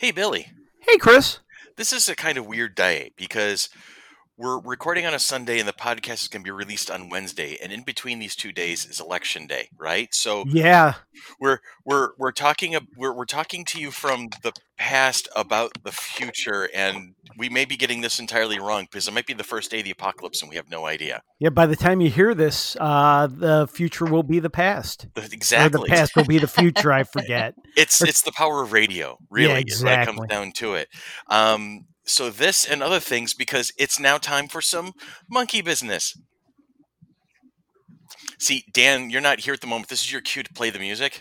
Hey, Billy. Hey, Chris. This is a kind of weird day because we're recording on a Sunday and the podcast is going to be released on Wednesday. And in between these 2 days is election day, right? So yeah, we're talking to you from the past about the future, and we may be getting this entirely wrong because it might be the first day of the apocalypse and we have no idea. Yeah, by the time you hear this, the future will be the past. Exactly. Or the past will be the future, I forget. It's the power of radio, really. Yeah, exactly. That comes down to it. So this and other things, because it's now time for some monkey business. See, Dan, you're not here at the moment. This is your cue to play the music.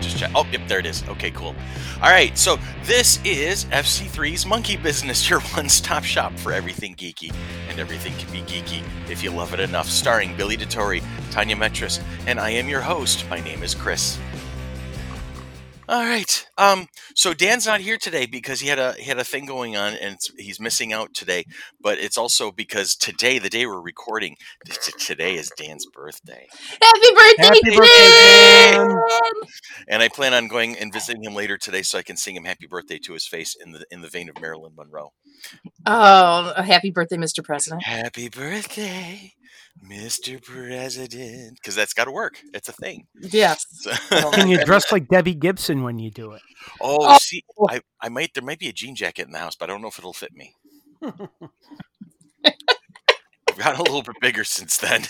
Just check. Oh, yep, there it is. Okay, cool. All right, so this is FC3's Monkey Business, your one-stop shop for everything geeky, and everything can be geeky if you love it enough. Starring Billy DeTore, Tanya Metris, and I am your host. My name is Chris. All right. So Dan's not here today because he had a thing going on and he's missing out today. But it's also because today, the day we're recording, today is Dan's birthday. Happy birthday, Dan! And I plan on going and visiting him later today so I can sing him "Happy Birthday" to his face in the vein of Marilyn Monroe. Oh, happy birthday, Mr. President! Happy birthday, Mr. President, because that's got to work. It's a thing. Yes. So, and you dress like Debbie Gibson when you do it. Oh, see, I might. There might be a jean jacket in the house, but I don't know if it'll fit me. I've gotten a little bit bigger since then.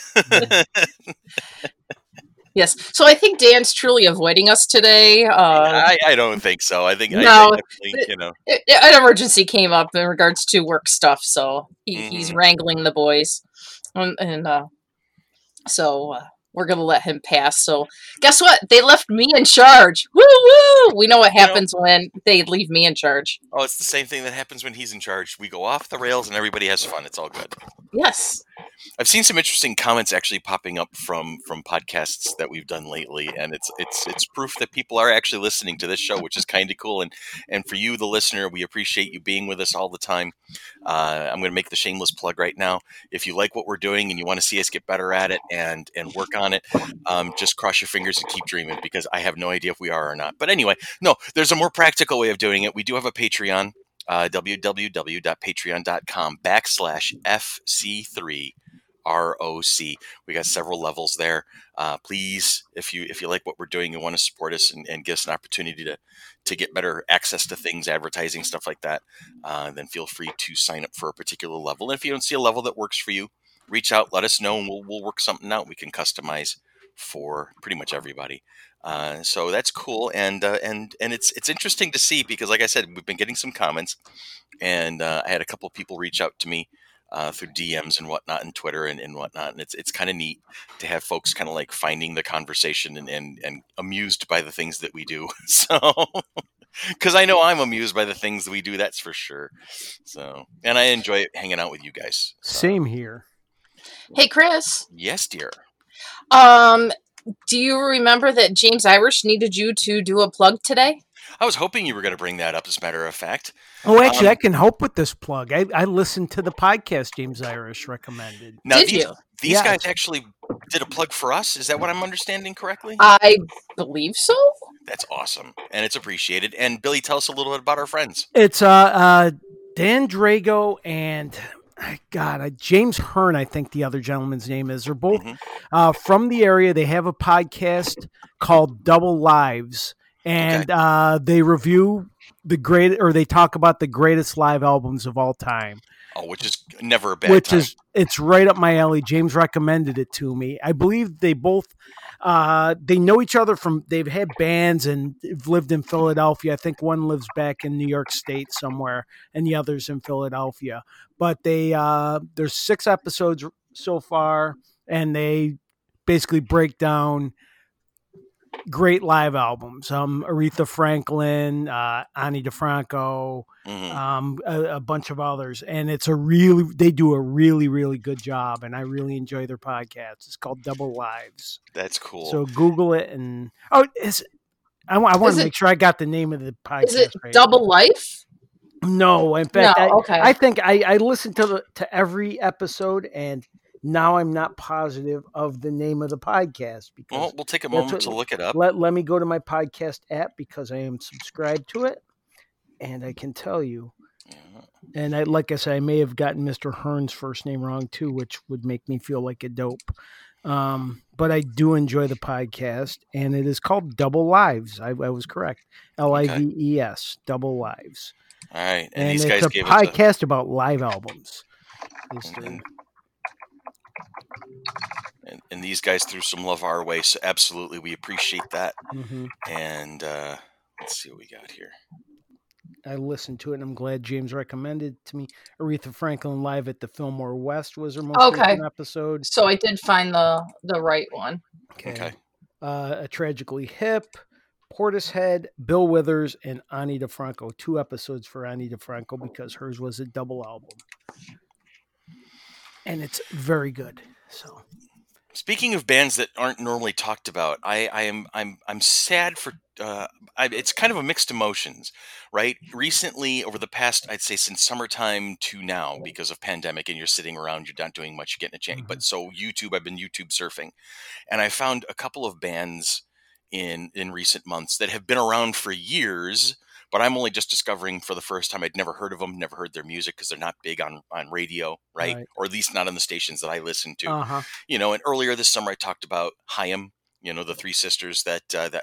Yes. So I think Dan's truly avoiding us today. I don't think so. I think no, an emergency came up in regards to work stuff. So he's wrangling the boys. And so we're going to let him pass. So guess what? They left me in charge. Woo woo! We know what happens when they leave me in charge. Oh, it's the same thing that happens when he's in charge. We go off the rails and everybody has fun. It's all good. Yes. I've seen some interesting comments actually popping up from podcasts that we've done lately, and it's proof that people are actually listening to this show, which is kind of cool. And for you, the listener, we appreciate you being with us all the time. I'm going to make the shameless plug right now. If you like what we're doing and you want to see us get better at it and work on it, just cross your fingers and keep dreaming, because I have no idea if we are or not. But anyway, no, there's a more practical way of doing it. We do have a Patreon. www.patreon.com/FC3ROC. We got several levels there. Please, if you like what we're doing and want to support us and give us an opportunity to get better access to things, advertising, stuff like that, then feel free to sign up for a particular level. And if you don't see a level that works for you, reach out, let us know, and we'll work something out. We can customize for pretty much everybody. So that's cool, and it's interesting to see, because like I said, we've been getting some comments, and I had a couple of people reach out to me through DMs and whatnot, and Twitter and whatnot, and it's kind of neat to have folks kind of like finding the conversation and amused by the things that we do. So, because I know I'm amused by the things that we do, that's for sure. So, and I enjoy hanging out with you guys. So. Same here. Hey, Chris. Yes, dear. Do you remember that James Irish needed you to do a plug today? I was hoping you were going to bring that up, as a matter of fact. Oh, actually, I can help with this plug. I listened to the podcast James Irish recommended. Now, these guys actually did a plug for us? Is that what I'm understanding correctly? I believe so. That's awesome, and it's appreciated. And Billy, tell us a little bit about our friends. It's Dan Drago and... James Hearn, I think the other gentleman's name is. They're both from the area. They have a podcast called Double Lives, and they review they talk about the greatest live albums of all time. Oh, which is never a bad time. It's right up my alley. James recommended it to me. I believe they both they know each other from they've had bands and lived in Philadelphia. I think one lives back in New York State somewhere, and the other's in Philadelphia. But they there's 6 episodes so far, and they basically break down great live albums. Aretha Franklin, Ani DiFranco, a bunch of others, and they do a really, really good job, and I really enjoy their podcast. It's called Double Lives. That's cool. So Google it, and I want to make sure I got the name of the podcast. Is it right Double now. Life? No, in fact, I think I listened to every episode, and Now I'm not positive of the name of the podcast. Because we'll take a moment to look it up. Let me go to my podcast app because I am subscribed to it, and I can tell you. And I, like I said, I may have gotten Mr. Hearn's first name wrong too, which would make me feel like a dope. But I do enjoy the podcast, and it is called Double Lives. I was correct. Lives, Double Lives. All right. And these it's guys a gave podcast about live albums. And these guys threw some love our way, so absolutely we appreciate that. Mm-hmm. And let's see what we got here. I listened to it, and I'm glad James recommended it to me. Aretha Franklin Live at the Fillmore West was her most recent episode. So I did find the right one. Okay. A Tragically Hip, Portishead, Bill Withers, and Ani DiFranco. 2 episodes for Ani DiFranco because hers was a double album. And it's very good. So, speaking of bands that aren't normally talked about, I'm sad for it's kind of a mixed emotions, right? Recently, over the past, I'd say since summertime to now, because of pandemic and you're sitting around, you're not doing much, you're getting a change. Mm-hmm. But so YouTube, I've been YouTube surfing, and I found a couple of bands in recent months that have been around for years, but I'm only just discovering for the first time. I'd never heard of them, never heard their music because they're not big on radio, right? Or at least not on the stations that I listen to. Uh-huh. You know, and earlier this summer I talked about Haim, you know, the 3 sisters that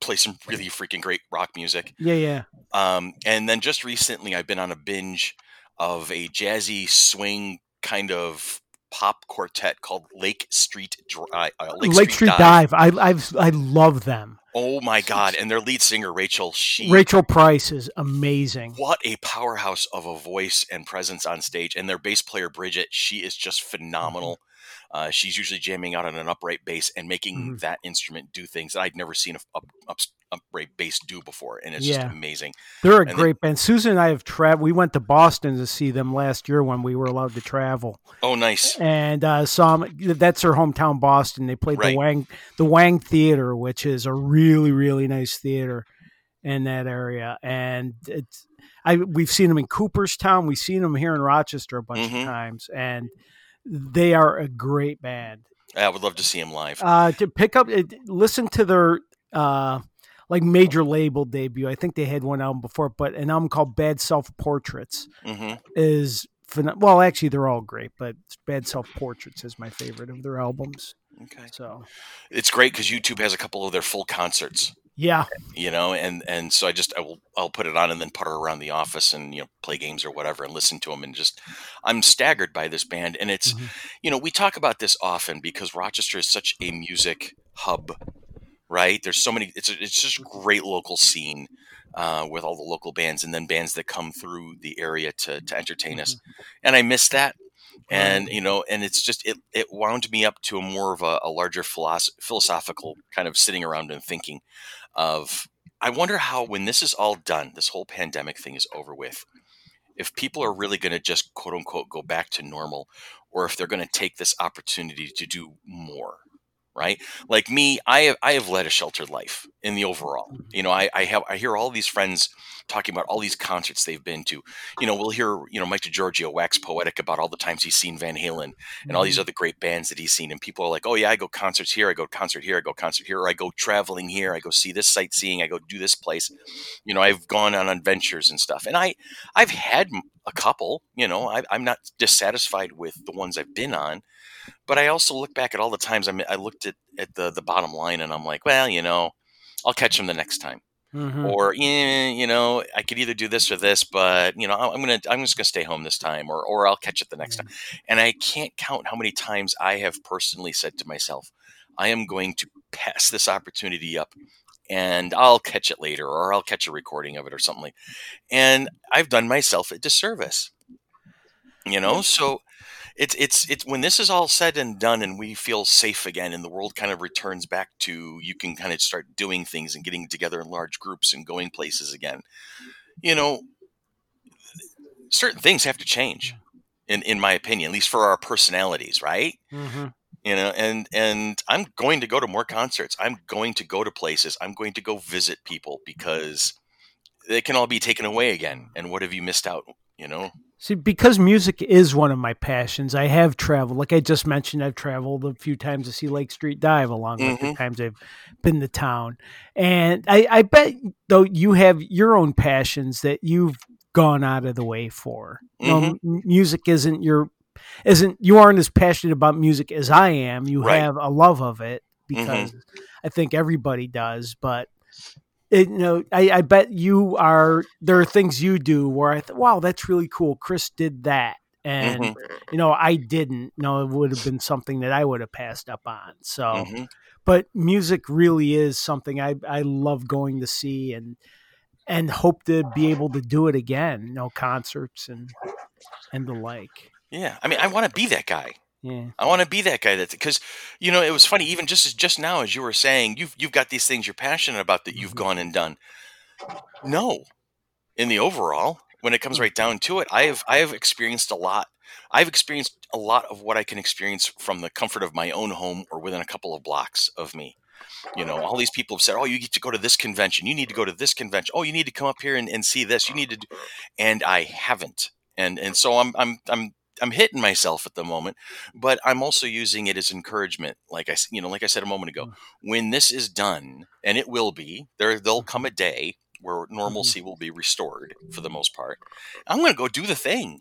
play some really freaking great rock music. Yeah. And then just recently I've been on a binge of a jazzy swing kind of pop quartet called Lake Street Dive. Lake Street Dive. I love them. Oh my God! And their lead singer Rachel Price is amazing. What a powerhouse of a voice and presence on stage! And their bass player Bridget, she is just phenomenal. Mm-hmm. She's usually jamming out on an upright bass and making that instrument do things that I'd never seen upright bass do before, and it's just amazing. They're a great band. Susan and I have traveled. We went to Boston to see them last year when we were allowed to travel. Oh, nice! And saw them. That's their hometown, Boston. They played the Wang Theater, which is a really, really nice theater in that area, and we've seen them in Cooperstown. We've seen them here in Rochester a bunch of times, and they are a great band. I would love to see them live. To pick up, listen to their major label debut. I think they had one album before, but an album called Bad Self Portraits is phenomenal. Well, actually, they're all great, but Bad Self Portraits is my favorite of their albums. Okay, so it's great because YouTube has a couple of their full concerts. Yeah, you know, and so I'll put it on and then putter around the office and, you know, play games or whatever and listen to them, and just I'm staggered by this band. And it's you know, we talk about this often because Rochester is such a music hub, right? There's so many. It's just a great local scene with all the local bands and then bands that come through the area to entertain us, and I miss that. And, you know, and it's just, it wound me up to a more of a larger philosophical kind of sitting around and thinking of, I wonder how, when this is all done, this whole pandemic thing is over with, if people are really going to just quote unquote go back to normal, or if they're going to take this opportunity to do more, right? Like me, I have led a sheltered life in the overall, you know, I hear all these friends talking about all these concerts they've been to. You know, we'll hear, you know, Mike DiGiorgio wax poetic about all the times he's seen Van Halen and all these other great bands that he's seen. And people are like, oh yeah, I go concerts here, I go concert here, I go concert here, or I go traveling here, I go see this sightseeing, I go do this place. You know, I've gone on adventures and stuff. And I've had a couple, you know, I'm not dissatisfied with the ones I've been on, but I also look back at all the times I looked at the bottom line and I'm like, well, you know, I'll catch them the next time. Mm-hmm. Or, you know, I could either do this or this, but, you know, I'm just going to stay home this time, or I'll catch it the next time. And I can't count how many times I have personally said to myself, I am going to pass this opportunity up and I'll catch it later, or I'll catch a recording of it or something like that. And I've done myself a disservice, you know, so it's when this is all said and done and we feel safe again and the world kind of returns back to, you can kind of start doing things and getting together in large groups and going places again, you know, certain things have to change in my opinion, at least for our personalities. Right. Mm-hmm. You know, and I'm going to go to more concerts. I'm going to go to places. I'm going to go visit people because they can all be taken away again. And what have you missed out? You know? See, because music is one of my passions, I have traveled. Like I just mentioned, I've traveled a few times to see Lake Street Dive, along with the times I've been to town. And I bet, though, you have your own passions that you've gone out of the way for. You know, music isn't your... you aren't as passionate about music as I am. You have a love of it because I think everybody does, but it, you know, I bet you are, there are things you do where I wow, that's really cool. Chris did that. And you know, I didn't know, it would have been something that I would have passed up on. So, but music really is something I love going to see and hope to be able to do it again, you know, concerts and the like. Yeah, I mean, I want to be that guy. Yeah, I want to be that guy. That's because, you know, it was funny. Even just now, as you were saying, you've got these things you're passionate about that you've gone and done. No, in the overall, when it comes right down to it, I have experienced a lot. I've experienced a lot of what I can experience from the comfort of my own home or within a couple of blocks of me. You know, all these people have said, "Oh, you need to go to this convention. You need to go to this convention. Oh, you need to come up here and see this. You need to," and I haven't. And so I'm hitting myself at the moment, but I'm also using it as encouragement. Like I said a moment ago, when this is done, and it will be, there'll come a day where normalcy will be restored for the most part. I'm going to go do the thing.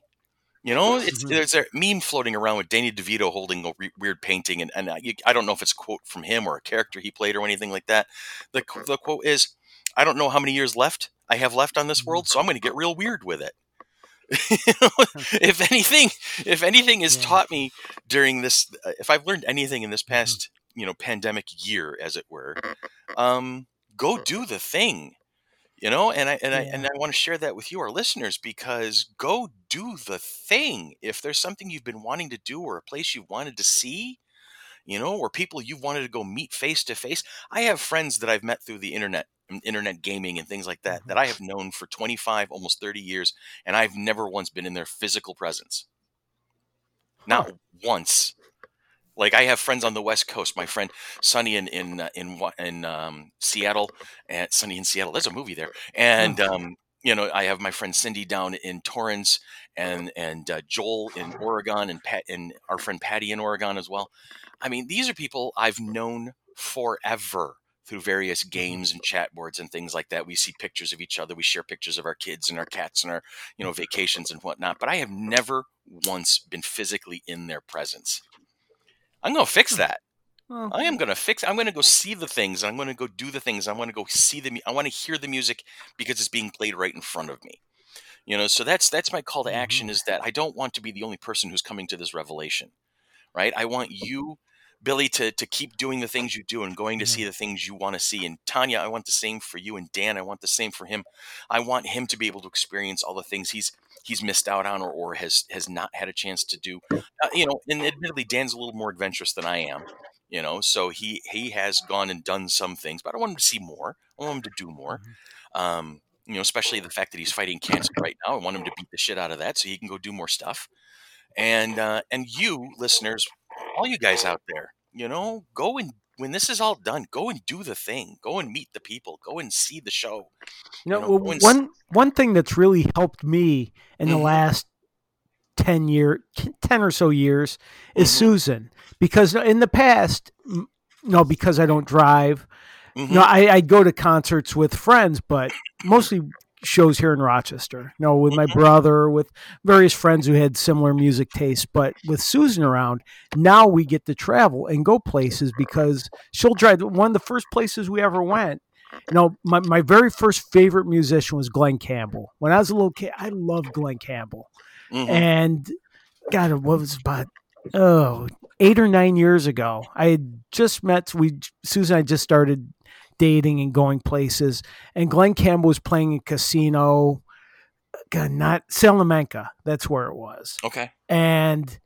You know, there's a meme floating around with Danny DeVito holding a weird painting, and I don't know if it's a quote from him or a character he played or anything like that. The quote is, "I don't know how many years left I have left on this world, so I'm going to get real weird with it." You know, if anything has taught me during this, if I've learned anything in this past, you know, pandemic year, as it were, go do the thing, you know, and I want to share that with you, our listeners, because go do the thing. If there's something you've been wanting to do or a place you've wanted to see, you know, or people you've wanted to go meet face to face. I have friends that I've met through the internet gaming and things like that, that I have known for 25, almost 30 years. And I've never once been in their physical presence. Not once. Like I have friends on the West Coast, my friend Sonny in Seattle, and Sonny in Seattle, there's a movie there. And, you know, I have my friend Cindy down in Torrance and Joel in Oregon and Pat and our friend Patty in Oregon as well. I mean, these are people I've known forever. Through various games and chat boards and things like that. We see pictures of each other. We share pictures of our kids and our cats and our, you know, vacations and whatnot. But I have never once been physically in their presence. I'm going to fix that. I'm going to go see the things. I'm going to go do the things. I want to go see the, I want to hear the music because it's being played right in front of me. You know, so that's my call to action, is that I don't want to be the only person who's coming to this revelation, right? I want you, Billy, to keep doing the things you do and going to see the things you want to see. And Tanya, I want the same for you. And Dan, I want the same for him. I want him to be able to experience all the things he's missed out on or has not had a chance to do. You know, and admittedly, Dan's a little more adventurous than I am, you know, so he has gone and done some things, but I want him to see more. I want him to do more. You know, especially the fact that he's fighting cancer right now. I want him to beat the shit out of that so he can go do more stuff. And you listeners, all you guys out there, you know, go and when this is all done, go and do the thing, go and meet the people, go and see the show. You know, well, one thing that's really helped me in the last 10 or so years is Susan, because in the past, because I don't drive, I go to concerts with friends, but mostly shows here in Rochester, with my brother, with various friends who had similar music tastes. But with Susan around, now we get to travel and go places because she'll drive. One of the first places we ever went, my very first favorite musician was Glenn Campbell. When I was a little kid, I loved Glenn Campbell. And God, it was about 8 or 9 years ago. I had just met, Susan and I just started dating and going places, and Glenn Campbell was playing in Casino, not Salamanca. That's where it was. Okay. And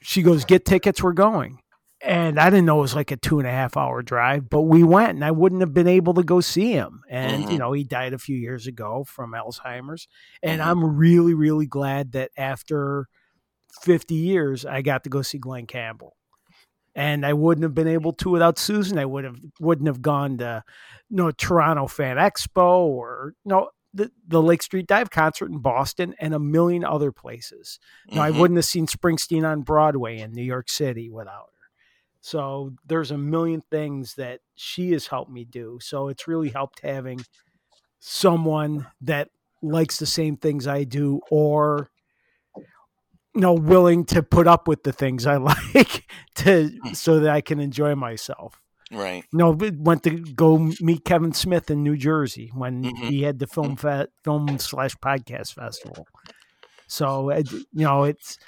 she goes, "Get tickets, we're going." And I didn't know it was like a 2.5 hour drive, but we went, and I wouldn't have been able to go see him. And he died a few years ago from Alzheimer's. And I'm really, really glad that after 50 years, I got to go see Glenn Campbell. And I wouldn't have been able to without Susan. I wouldn't have gone to, Toronto Fan Expo or the Lake Street Dive concert in Boston and a million other places. Mm-hmm. Now, I wouldn't have seen Springsteen on Broadway in New York City without her. So there's a million things that she has helped me do. So it's really helped having someone that likes the same things I do, or, you know, willing to put up with the things I like so that I can enjoy myself. Right. You know, went to go meet Kevin Smith in New Jersey when he had the film/podcast festival. So, you know, it's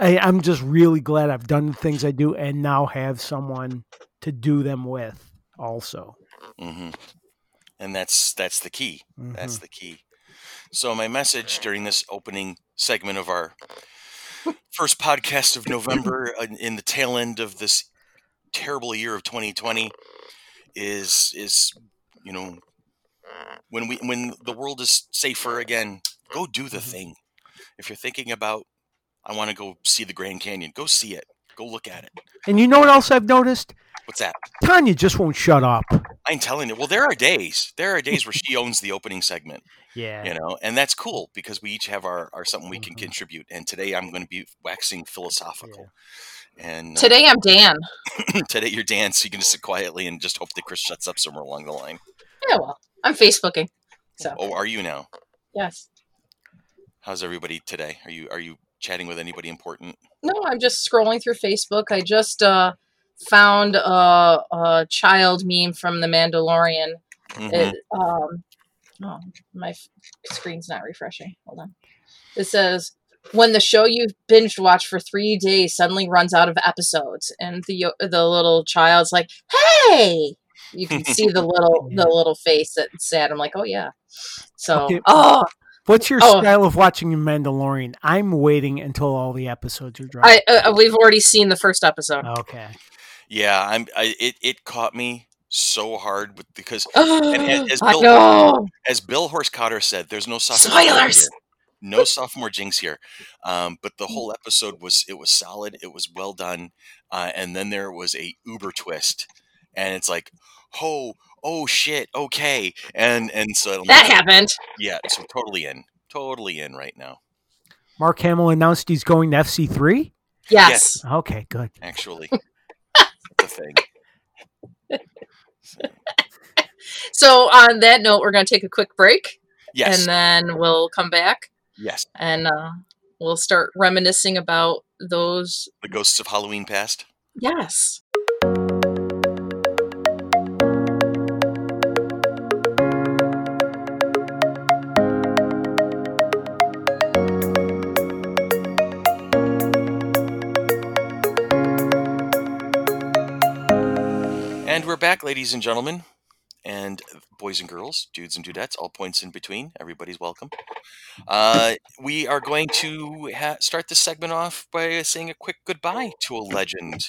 I'm just really glad I've done the things I do and now have someone to do them with also. Mm-hmm. And that's the key. Mm-hmm. That's the key. So my message during this opening segment of our first podcast of November in the tail end of this terrible year of 2020 is, you know, when the world is safer again, go do the thing. If you're thinking about, I want to go see the Grand Canyon, go see it, go look at it. And you know what else I've noticed? What's that? Tanya just won't shut up. I'm telling you. Well, there are days where she owns the opening segment. Yeah. You know, and that's cool because we each have our something we can contribute. And today I'm going to be waxing philosophical. Yeah. And today I'm Dan. Today you're Dan, so you can just sit quietly and just hope that Chris shuts up somewhere along the line. Yeah, well, I'm Facebooking. So. Oh, are you now? Yes. How's everybody today? Are you chatting with anybody important? No, I'm just scrolling through Facebook. I just found a child meme from The Mandalorian. Mm-hmm. Oh, my screen's not refreshing. Hold on. It says, when the show you've binge watched for 3 days suddenly runs out of episodes, and the little child's like, hey! You can see the little face that's sad. I'm like, oh, yeah. So, okay. What's your style of watching The Mandalorian? I'm waiting until all the episodes are dropped. We've already seen the first episode. Okay. Yeah, it caught me so hard because as Bill Horsecotter said, there's no sophomore spoilers. Here. No sophomore jinx here. But the whole episode was solid. It was well done, and then there was a uber twist, and it's like, oh shit, okay, and so that happened. Yeah, so totally in right now. Mark Hamill announced he's going to FC3. Yes. Okay, good. Actually. Thing. So on that note, we're going to take a quick break. Yes. And then we'll come back. Yes. And we'll start reminiscing about the ghosts of Halloween past. Yes. We're back, ladies and gentlemen, and boys and girls, dudes and dudettes, all points in between. Everybody's welcome. We are going to start this segment off by saying a quick goodbye to a legend.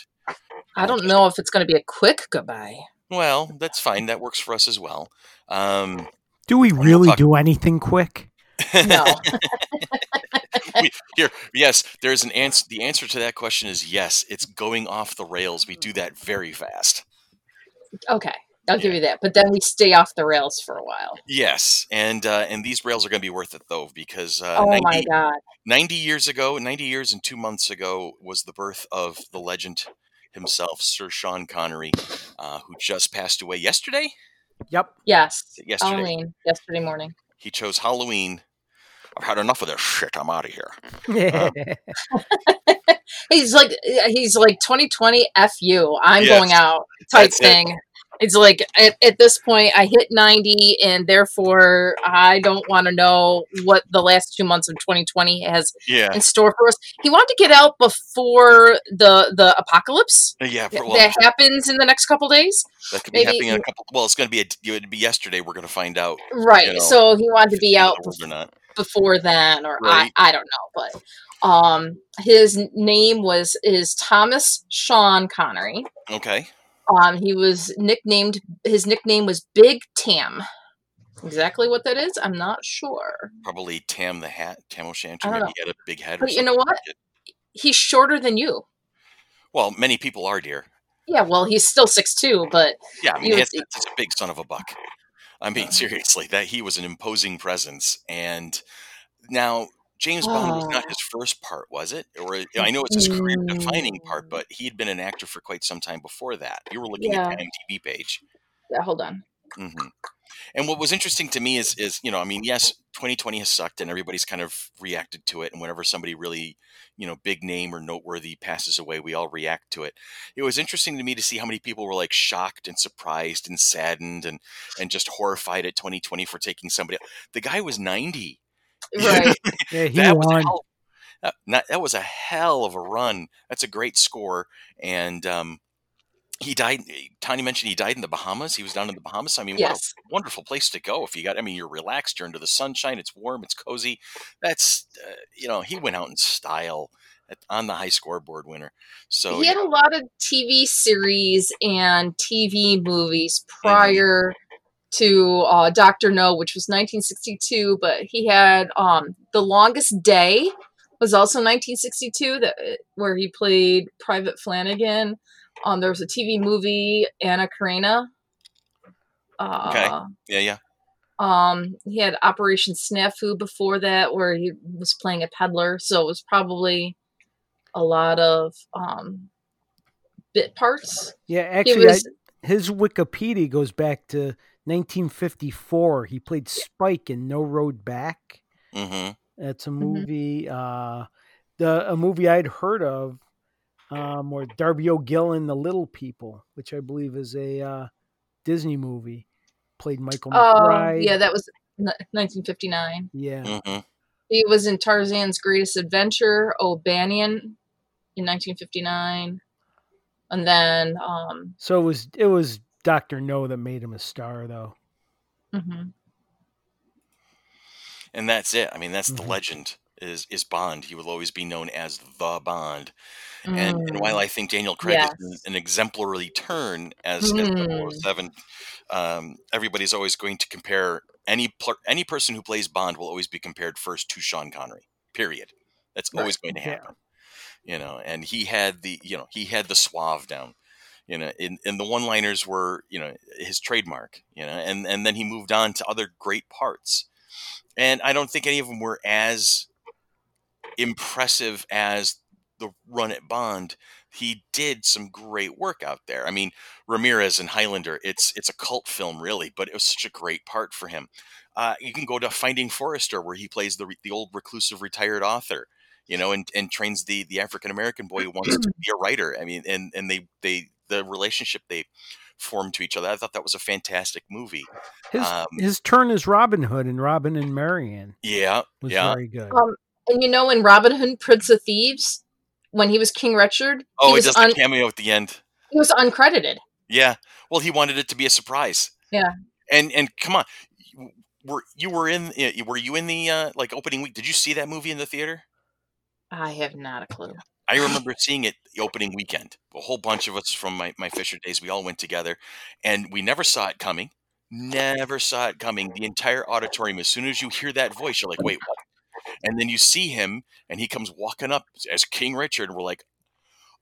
I don't know if it's going to be a quick goodbye. Well, that's fine. That works for us as well. Do we really do anything quick? No. Yes, there's an answer. The answer to that question is yes. It's going off the rails. We do that very fast. Okay, I'll give you that. But then we stay off the rails for a while. Yes, and these rails are going to be worth it, though, because 90 years and 2 months ago was the birth of the legend himself, Sir Sean Connery, who just passed away yesterday? Yep. Yes. Yesterday. Halloween. Yesterday morning. He chose Halloween. I've had enough of this shit. I'm out of here. He's like 2020 F you. I'm going out type thing. It's like at this point I hit 90 and therefore I don't want to know what the last 2 months of 2020 has in store for us. He wanted to get out before the apocalypse. Yeah, that happens in the next couple days. That could be happening in a couple. Well, it's going to be yesterday. We're going to find out. Right. You know, so he wanted to be out before then, or right. I don't know, but. His name is Thomas Sean Connery. Okay. He was nicknamed. His nickname was Big Tam. Exactly what that is, I'm not sure. Probably Tam the Hat, Tam O'Shanter. Maybe he had a big head. But you know what? He's shorter than you. Well, many people are, dear. Yeah. Well, he's still 6'2", but yeah, I mean, that's a big son of a buck. I mean, seriously, that he was an imposing presence. And now James Bond was not his first part, was it? Or I know it's his career defining part, but he had been an actor for quite some time before that. You were looking at the IMDb page. Yeah, hold on. Mm-hmm. And what was interesting to me is, you know, I mean, yes, 2020 has sucked and everybody's kind of reacted to it. And whenever somebody really, you know, big name or noteworthy passes away, we all react to it. It was interesting to me to see how many people were like shocked and surprised and saddened and just horrified at 2020 for taking somebody. The guy was 90. Right. Yeah, that was a hell of a run. That's a great score. And, he died. Tony mentioned he died in the Bahamas. He was down in the Bahamas. I mean, yes. What a wonderful place to go if you got. I mean, you're relaxed. You're under the sunshine. It's warm. It's cozy. That's you know, he went out in style on the high scoreboard winner. So he had a lot of TV series and TV movies prior to Dr. No, which was 1962. But he had The Longest Day was also 1962, where he played Private Flanagan. There was a TV movie, Anna Karenina. Okay. Yeah. He had Operation Snafu before that, where he was playing a peddler. So it was probably a lot of bit parts. Yeah, actually, his Wikipedia goes back to 1954. He played Spike in No Road Back. Mm-hmm. That's a movie. Mm-hmm. A movie I'd heard of. Or Darby O'Gill in The Little People, which I believe is a Disney movie, played Michael McBride. Yeah, that was 1959. Yeah. Mm-hmm. He was in Tarzan's Greatest Adventure, O'Banion, in 1959. And then... so it was Dr. No that made him a star, though. Mm-hmm. And that's it. I mean, that's the legend. Is Bond. He will always be known as the Bond. And while I think Daniel Craig is an exemplary turn as 007, everybody's always going to compare any person who plays Bond will always be compared first to Sean Connery, period. That's always going to happen, you know, and he had the suave down, you know, and the one-liners were, you know, his trademark, you know, and then he moved on to other great parts. And I don't think any of them were as impressive as the run at Bond. He did some great work out there. I mean, Ramirez and Highlander, it's a cult film really, but it was such a great part for him. You can go to Finding Forrester, where he plays the old reclusive retired author, you know, and trains the African-American boy who wants to be a writer. I mean, and they the relationship they formed to each other. I thought that was a fantastic movie. His turn is Robin Hood and Robin and Marianne. Yeah. Was very good. And you know, in Robin Hood, Prince of Thieves, when he was King Richard, he does the cameo at the end. He was uncredited. Yeah. Well, he wanted it to be a surprise. Yeah. And come on, were you in the like opening week? Did you see that movie in the theater? I have not a clue. I remember seeing it the opening weekend. A whole bunch of us from my Fisher days, we all went together, and we never saw it coming. The entire auditorium, as soon as you hear that voice, you're like, wait, what? And then you see him, and he comes walking up as King Richard, and we're like,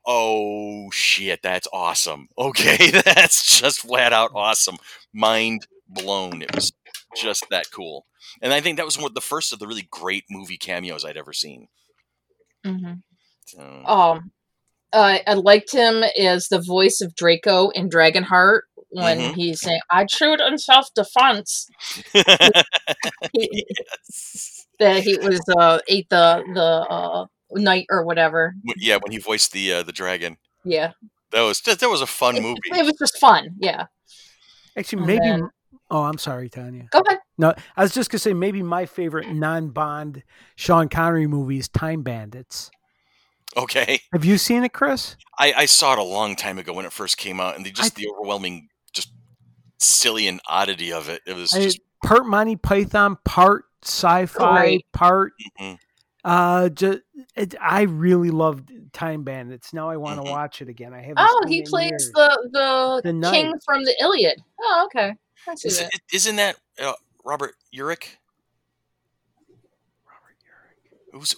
oh, shit, that's awesome. Okay, that's just flat out awesome. Mind blown. It was just that cool. And I think that was one of the first of the really great movie cameos I'd ever seen. Mm-hmm. I liked him as the voice of Draco in Dragonheart when he's saying, "I chewed on self-defense." That he was ate the knight or whatever. Yeah, when he voiced the dragon. Yeah, that was a fun movie. It was just fun. Yeah. Actually, maybe. Oh, I'm sorry, Tanya. Go ahead. No, I was just gonna say maybe my favorite non-Bond Sean Connery movie is Time Bandits. Okay. Have you seen it, Chris? I saw it a long time ago when it first came out, and the overwhelming, just silly and oddity of it. It was just part Monty Python, part sci-fi, part. Mm-hmm. I really loved Time Bandits. Now I want to watch it again. I haven't. Oh, he plays years. the king from the Iliad. Oh, okay. I see that. Isn't that Robert Urich?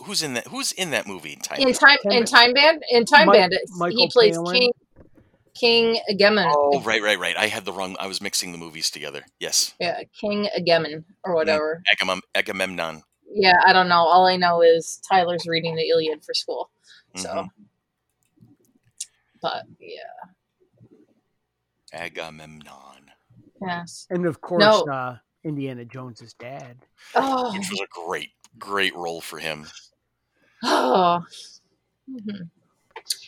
Who's in that movie? Time Bandit. In Time Bandit, he plays Palin. King. King Agamemnon. Oh, right. I had the wrong. I was mixing the movies together. Yes. Yeah, King Agamemnon or whatever. Agamemnon. Yeah, I don't know. All I know is Tyler's reading the Iliad for school. So, but yeah. Agamemnon. Yes. And of course, Indiana Jones's dad. Oh. Which was a great role for him. Oh. Mm-hmm.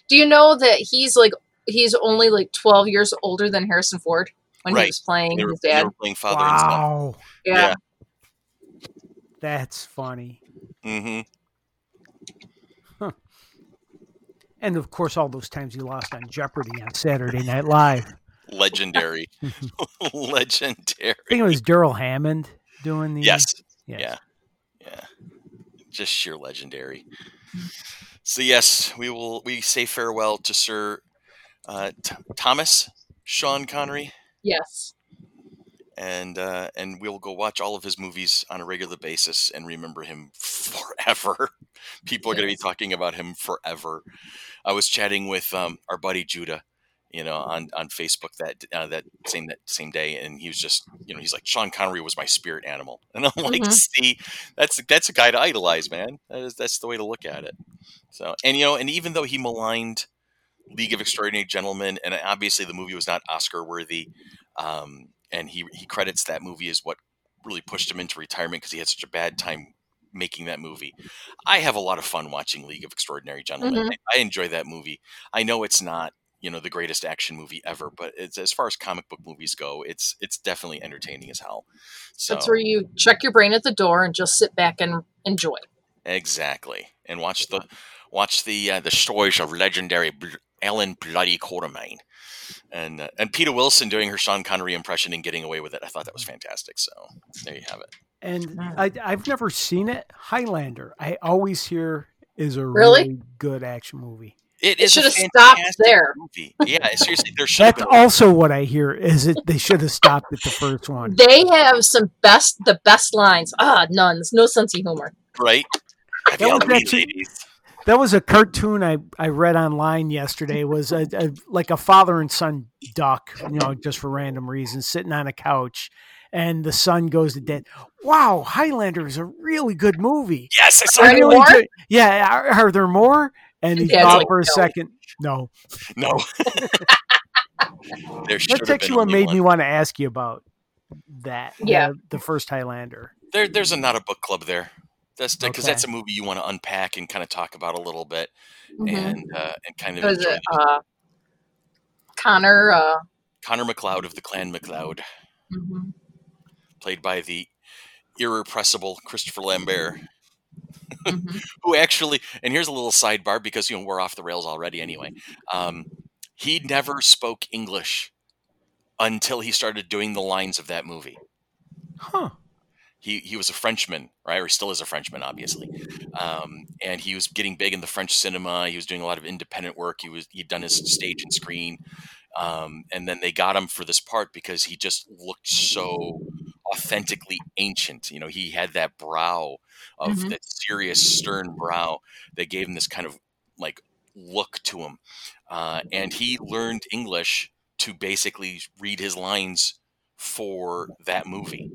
Do you know that he's only 12 years older than Harrison Ford when he was playing his dad? They were playing father and son. Yeah. That's funny. Mm-hmm. Huh. And of course, all those times he lost on Jeopardy on Saturday Night Live. Legendary. Legendary. I think it was Daryl Hammond doing the... Yes. Yeah. Just sheer legendary. So yes, we say farewell to Sir Thomas Sean Connery. Yes. And we'll go watch all of his movies on a regular basis and remember him forever. People are going to be talking about him forever. I was chatting with our buddy Judah, on Facebook that same day, and he was just, he's like, Sean Connery was my spirit animal, and I'm like, see, that's a guy to idolize, man. That's the way to look at it. So, and even though he maligned League of Extraordinary Gentlemen, and obviously the movie was not Oscar worthy, and he credits that movie as what really pushed him into retirement because he had such a bad time making that movie. I have a lot of fun watching League of Extraordinary Gentlemen. I enjoy that movie. I know it's not the greatest action movie ever, but it's, as far as comic book movies go, it's definitely entertaining as hell. So that's where you check your brain at the door and just sit back and enjoy. Exactly, and watch the stories of legendary Ellen Bloody Quartermain, and Peter Wilson doing her Sean Connery impression and getting away with it. I thought that was fantastic. So there you have it. And I've never seen it. Highlander, I always hear, is a really good action movie. It should have stopped there. Movie. Yeah, seriously, there should. That's also what I hear is they should have stopped at the first one. They have the best lines. Nuns, no sense of humor. Right. That was a cartoon I read online yesterday. Was a father and son duck, just for random reasons, sitting on a couch, and the son goes to dad. Wow, Highlander is a really good movie. Yes, I saw it. Really more? Yeah, are there more? And he thought for a second, no. That's actually what made me want to ask you about that. Yeah. The first Highlander. There's not a book club there. That's because that's a movie you want to unpack and kind of talk about a little bit, and kind of enjoy it. Connor McLeod of the Clan McLeod, played by the irrepressible Christopher Lambert. Who actually, and here's a little sidebar because we're off the rails already anyway. He never spoke English until he started doing the lines of that movie. Huh. He was a Frenchman, right? Or he still is a Frenchman, obviously. And he was getting big in the French cinema. He was doing a lot of independent work. He'd done his stage and screen, and then they got him for this part because he just looked so authentically ancient. He had that brow of that serious, stern brow that gave him this kind of look to him. And he learned English to basically read his lines for that movie.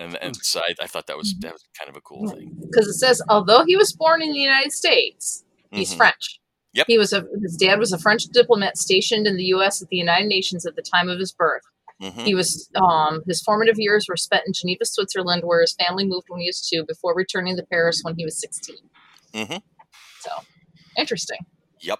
And so I thought that was kind of a cool thing. Because it says, although he was born in the United States, he's French. Yep. His dad was a French diplomat stationed in the U.S. at the United Nations at the time of his birth. He was his formative years were spent in Geneva, Switzerland, where his family moved when he was 2 before returning to Paris when he was 16. So interesting. Yep.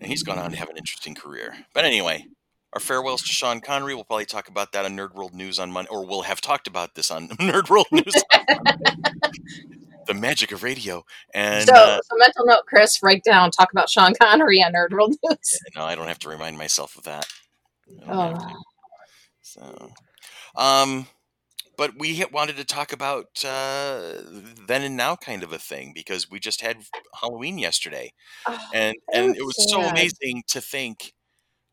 And he's gone on to have an interesting career. But anyway, our farewells to Sean Connery. We'll probably talk about that on Nerd World News on Monday, or we'll have talked about this on Nerd World News on Monday. The magic of radio. And so mental note, Chris, write down, talk about Sean Connery on Nerd World News. Yeah, no, I don't have to remind myself of that. So, but we wanted to talk about then and now kind of a thing because we just had Halloween yesterday, and it was so amazing to think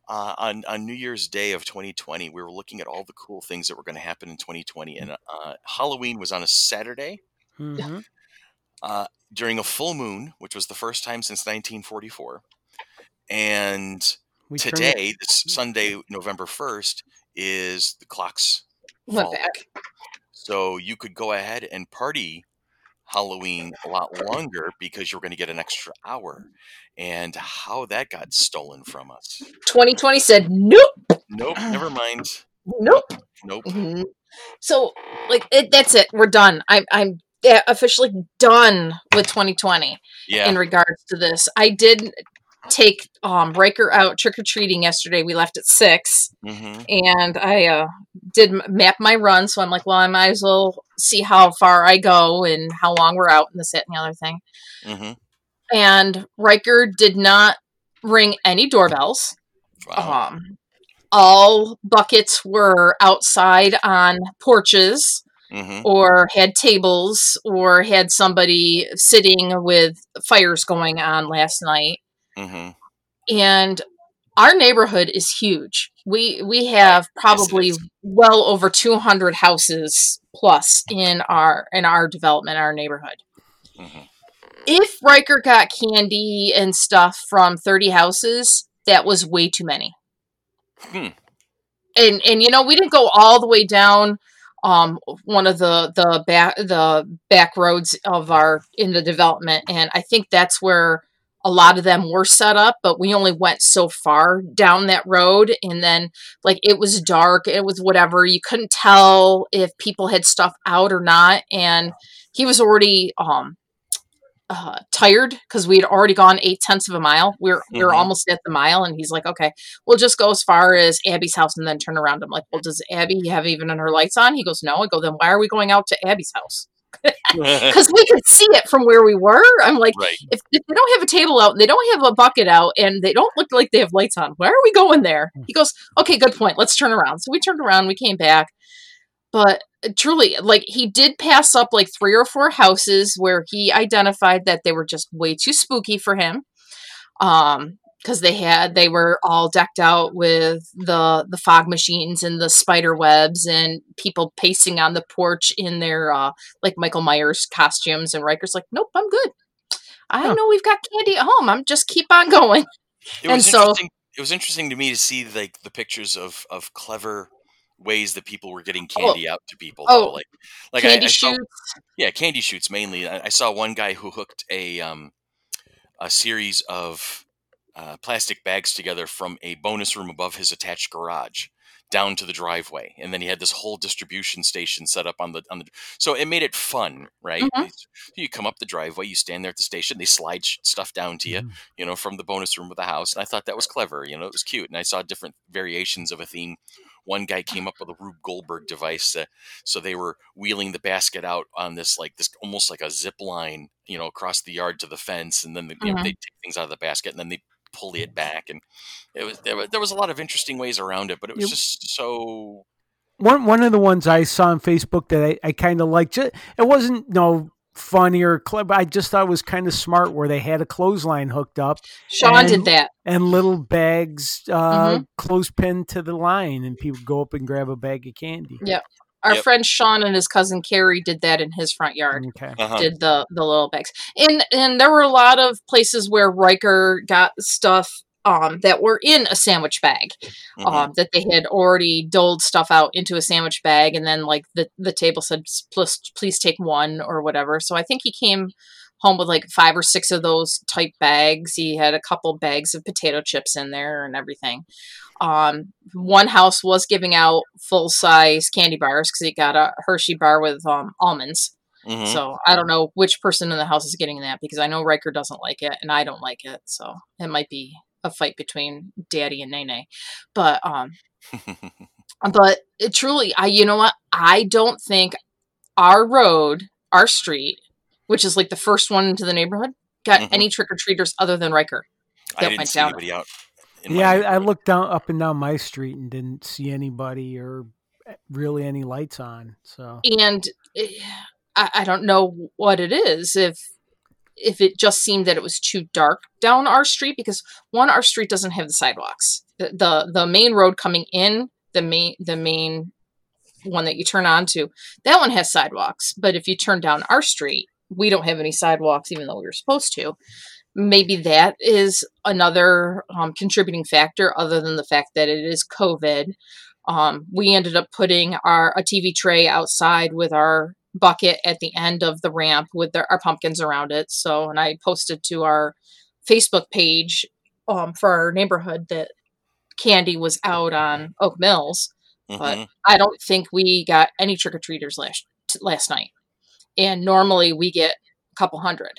on New Year's Day of 2020, we were looking at all the cool things that were going to happen in 2020, and Halloween was on a Saturday. during a full moon, which was the first time since 1944. And today, this Sunday, November 1st, is the clock's fall. So you could go ahead and party Halloween a lot longer because you're going to get an extra hour. And how that got stolen from us. 2020 said, nope. Nope. Never mind. Nope. Nope. Mm-hmm. So like that's it. We're done. I'm officially done with 2020 in regards to this. I did take Riker out trick-or-treating yesterday. We left at 6 and I did map my run. So I'm like, well, I might as well see how far I go and how long we're out and this, that, and the other thing. Mm-hmm. And Riker did not ring any doorbells. Wow. All buckets were outside on porches or had tables or had somebody sitting with fires going on last night. And our neighborhood is huge. We have probably well over 200 houses plus in our development, our neighborhood. If Riker got candy and stuff from 30 houses, that was way too many. And you know, we didn't go all the way down one of the back roads of the development, and I think that's where a lot of them were set up, but we only went so far down that road. And then like, it was dark, it was whatever. You couldn't tell if people had stuff out or not. And he was already tired because we had already gone 0.8 miles. We were almost at the mile. And he's like, okay, we'll just go as far as Abby's house and then turn around. I'm like, well, does Abby have even her lights on? He goes, no. I go, then why are we going out to Abby's house? Because we could see it from where we were. I'm like, right. If they don't have a table out, they don't have a bucket out, and they don't look like they have lights on, why are we going there? He goes, okay, good point. Let's turn around. So we turned around. We came back. But truly, like, he did pass up like 3 or 4 houses where he identified that they were just way too spooky for him. Because they were all decked out with the fog machines and the spider webs and people pacing on the porch in their like Michael Myers costumes, and Riker's like, nope, I'm good. I know we've got candy at home. I'm just keep on going. It was interesting to me to see like the pictures of clever ways that people were getting candy out to people. Like candy shoots. Yeah, candy shoots mainly. I saw one guy who hooked a series of plastic bags together from a bonus room above his attached garage down to the driveway, and then he had this whole distribution station set up on the. So it made it fun, right? You come up the driveway, you stand there at the station, they slide stuff down to you, you know, from the bonus room of the house. And I thought that was clever, you know, it was cute. And I saw different variations of a theme. One guy came up with a Rube Goldberg device, so they were wheeling the basket out on this almost like a zip line, you know, across the yard to the fence, and then you know, they take things out of the basket and then they pull it back, and there was a lot of interesting ways around it, but it was just so. One of the ones I saw on Facebook that I kind of liked, it wasn't no funny or clever. I just thought it was kind of smart where they had a clothesline hooked up. Sean did that, and little bags clothespin to the line, and people go up and grab a bag of candy. Yeah, our friend Sean and his cousin Carrie did that in his front yard. Okay. Did the little bags. And there were a lot of places where Riker got stuff that were in a sandwich bag, that they had already doled stuff out into a sandwich bag. And then like the table said, please take one or whatever. So I think he came home with like 5 or 6 of those type bags. He had a couple bags of potato chips in there and everything. One house was giving out full-size candy bars because he got a Hershey bar with almonds. So I don't know which person in the house is getting that, because I know Riker doesn't like it and I don't like it. So it might be a fight between Daddy and Nene. But but it truly, you know what? I don't think our street, which is like the first one into the neighborhood, got any trick-or-treaters other than Riker. I didn't see anybody out. Yeah, I looked up and down my street and didn't see anybody or really any lights on. So, and I don't know what it is, if it just seemed that it was too dark down our street, because one, our street doesn't have the sidewalks. The main road coming in, the main one that you turn onto, that one has sidewalks. But if you turn down our street, we don't have any sidewalks, even though we were supposed to. Maybe that is another contributing factor, other than the fact that it is COVID. We ended up putting a TV tray outside with our bucket at the end of the ramp with our pumpkins around it. So, and I posted to our Facebook page for our neighborhood that candy was out on Oak Mills, mm-hmm. but I don't think we got any trick-or-treaters last night. And normally we get a couple hundred.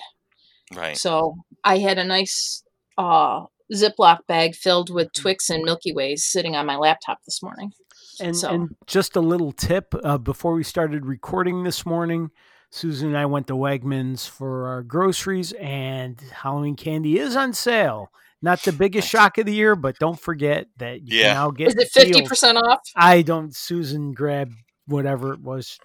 Right. So I had a nice Ziploc bag filled with Twix and Milky Ways sitting on my laptop this morning. And just a little tip, before we started recording this morning, Susan and I went to Wegmans for our groceries, and Halloween candy is on sale. Not the biggest shock of the year, but don't forget that you can now get... Is it 50% off? Susan grabbed whatever it was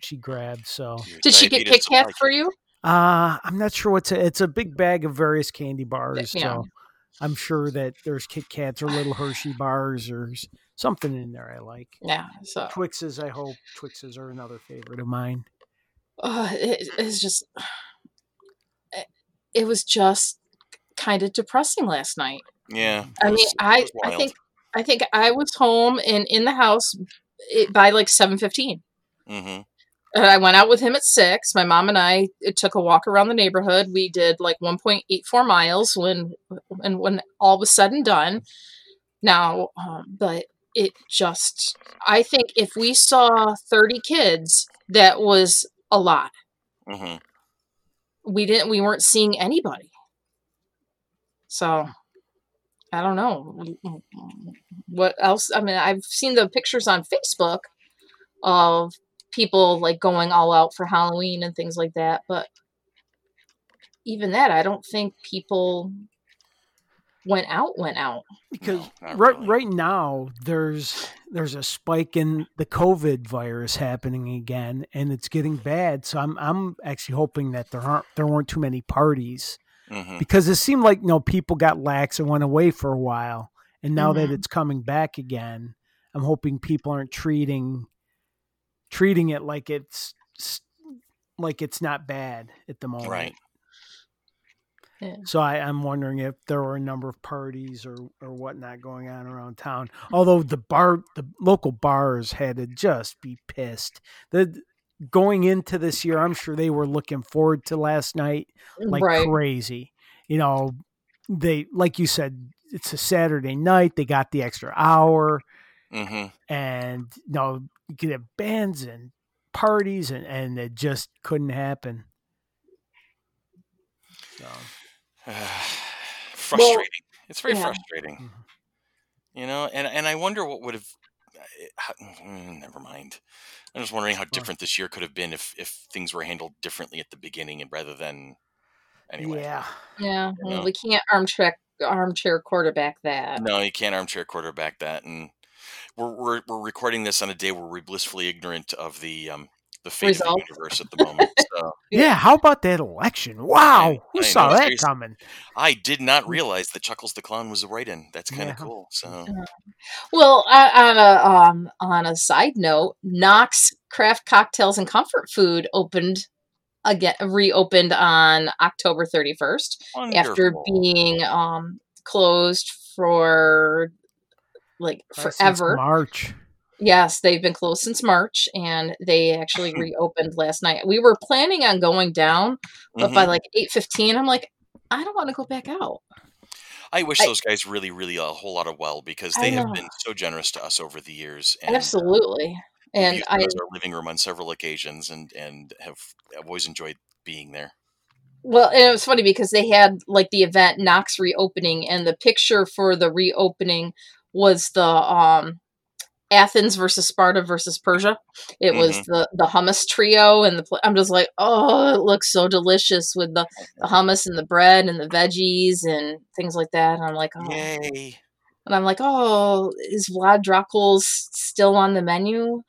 she grabbed, so... Did she get Kit Kat for you? I'm not sure it's a big bag of various candy bars, so I'm sure that there's Kit Kats or little Hershey bars or something in there I like. Yeah, so... Twixes, I hope. Twixes are another favorite of mine. It's just... It was just... kind of depressing last night. Yeah. I mean, I think I was home and in the house by like 7:15. Mm-hmm. And I went out with him at 6. My mom and I took a walk around the neighborhood. We did like 1.84 miles when all was said and done. Now, but it just, I think if we saw 30 kids, that was a lot. Mm-hmm. We weren't seeing anybody. So, I don't know what else. I mean, I've seen the pictures on Facebook of people like going all out for Halloween and things like that. But even that, I don't think people went out. Because right now, there's a spike in the COVID virus happening again, and it's getting bad. So I'm actually hoping that there weren't too many parties. Mm-hmm. Because it seemed like people got lax and went away for a while, and now mm-hmm. that it's coming back again, I'm hoping people aren't treating it like it's not bad at the moment. Right. Yeah. So I'm wondering if there were a number of parties or whatnot going on around town. Although the local bars had to just be pissed. Going into this year, I'm sure they were looking forward to last night like crazy. They, like you said, it's a Saturday night. They got the extra hour, mm-hmm. and you could have bands and parties, and it just couldn't happen. So. Frustrating. Well, it's very frustrating, mm-hmm. And I wonder what would have. Never mind. I'm just wondering how different this year could have been if things were handled differently at the beginning and rather than anyway. Yeah. Well, we can't armchair quarterback that. No, you can't armchair quarterback that. And we're recording this on a day where we're blissfully ignorant of the fate of the universe at the moment. So. Yeah. How about that election? Wow. Who saw that coming? I did not realize that Chuckles the Clown was a write-in. That's kind of cool. So, well, on a side note, Knox Craft Cocktails and Comfort Food reopened on October 31st after being closed for like forever. Since March. Yes, they've been closed since March, and they actually reopened last night. We were planning on going down, but mm-hmm. by like 8:15, I'm like, I don't want to go back out. I wish those guys really, really a whole lot of well, because they have been so generous to us over the years. And, absolutely, and I used our living room on several occasions, and have always enjoyed being there. Well, and it was funny because they had like the event Knox reopening, and the picture for the reopening was the Athens versus Sparta versus Persia. It was mm-hmm. the hummus trio, and I'm just like, oh, it looks so delicious with the hummus and the bread and the veggies and things like that. And I'm like, oh, yay. And I'm like, oh, is Vlad Dracul still on the menu?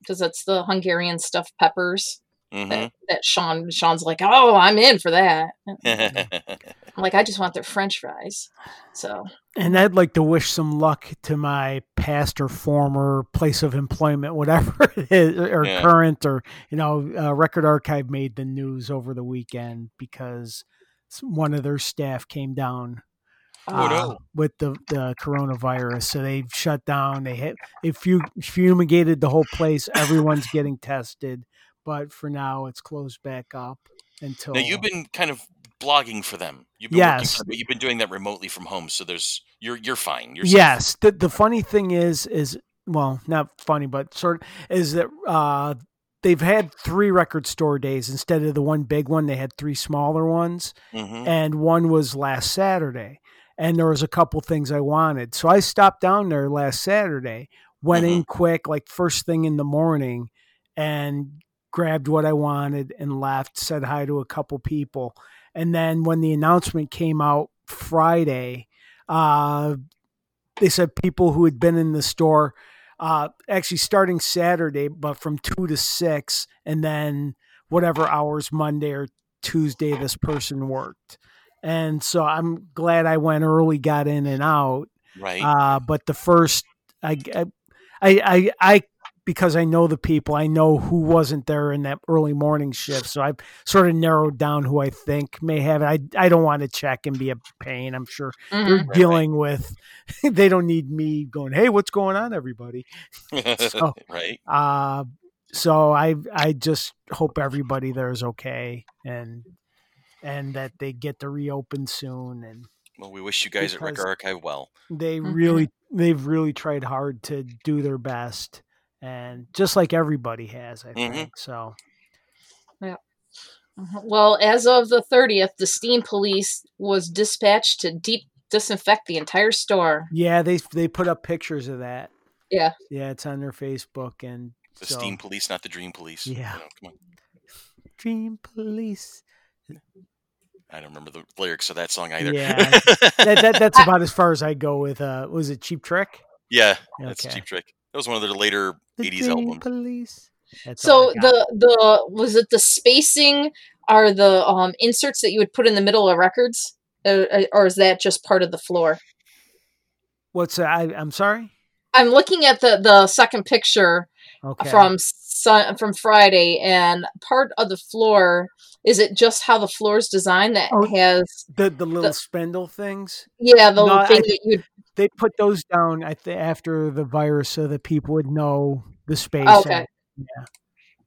Because that's the Hungarian stuffed peppers. that Sean's like, oh, I'm in for that. I'm like, I just want their French fries. So, and I'd like to wish some luck to my past or former place of employment, whatever it is, or current, or Record Archive made the news over the weekend because one of their staff came down with the coronavirus, so they've shut down. They fumigated the whole place. Everyone's getting tested, but for now, it's closed back up until. Now you've been kind of blogging for them. You've been doing that remotely from home, so you're fine. You're safe. Yes. The funny thing is well, not funny, but sort of, is that they've had 3 record store days instead of the one big one. They had 3 smaller ones, and one was last Saturday. And there was a couple things I wanted. So I stopped down there last Saturday, went in quick, like first thing in the morning, and grabbed what I wanted and left, said hi to a couple people. And then when the announcement came out Friday, they said people who had been in the store, actually starting Saturday, but from 2 to 6, and then whatever hours Monday or Tuesday this person worked. And so I'm glad I went early, got in and out. Right. But the first, I because I know the people, I know who wasn't there in that early morning shift. So I've sort of narrowed down who I think may have it. I don't want to check and be a pain. I'm sure you're dealing with, they don't need me going, hey, what's going on, everybody? So, right. So I just hope everybody there is okay. And that they get to reopen soon. And well, we wish you guys at Record Archive well. They've really tried hard to do their best, and just like everybody has, I think. So, yeah. Well, as of the 30th, the Steam Police was dispatched to disinfect the entire store. Yeah, they put up pictures of that. Yeah, yeah, it's on their Facebook and the Steam Police, not the Dream Police. Yeah, no, come on. Dream Police. I don't remember the lyrics of that song either. Yeah, that's about as far as I go with. Was it Cheap Trick? Yeah, that's Cheap Trick. That was one of their later '80s albums. Police. So the was it the spacing are the inserts that you would put in the middle of records, or is that just part of the floor? What's I'm sorry. I'm looking at the second picture from Friday, and part of the floor. Is it just how the floor is designed that has the little spindle things? Yeah, the little thing that you they put those down after the virus so that people would know the space. Okay, yeah,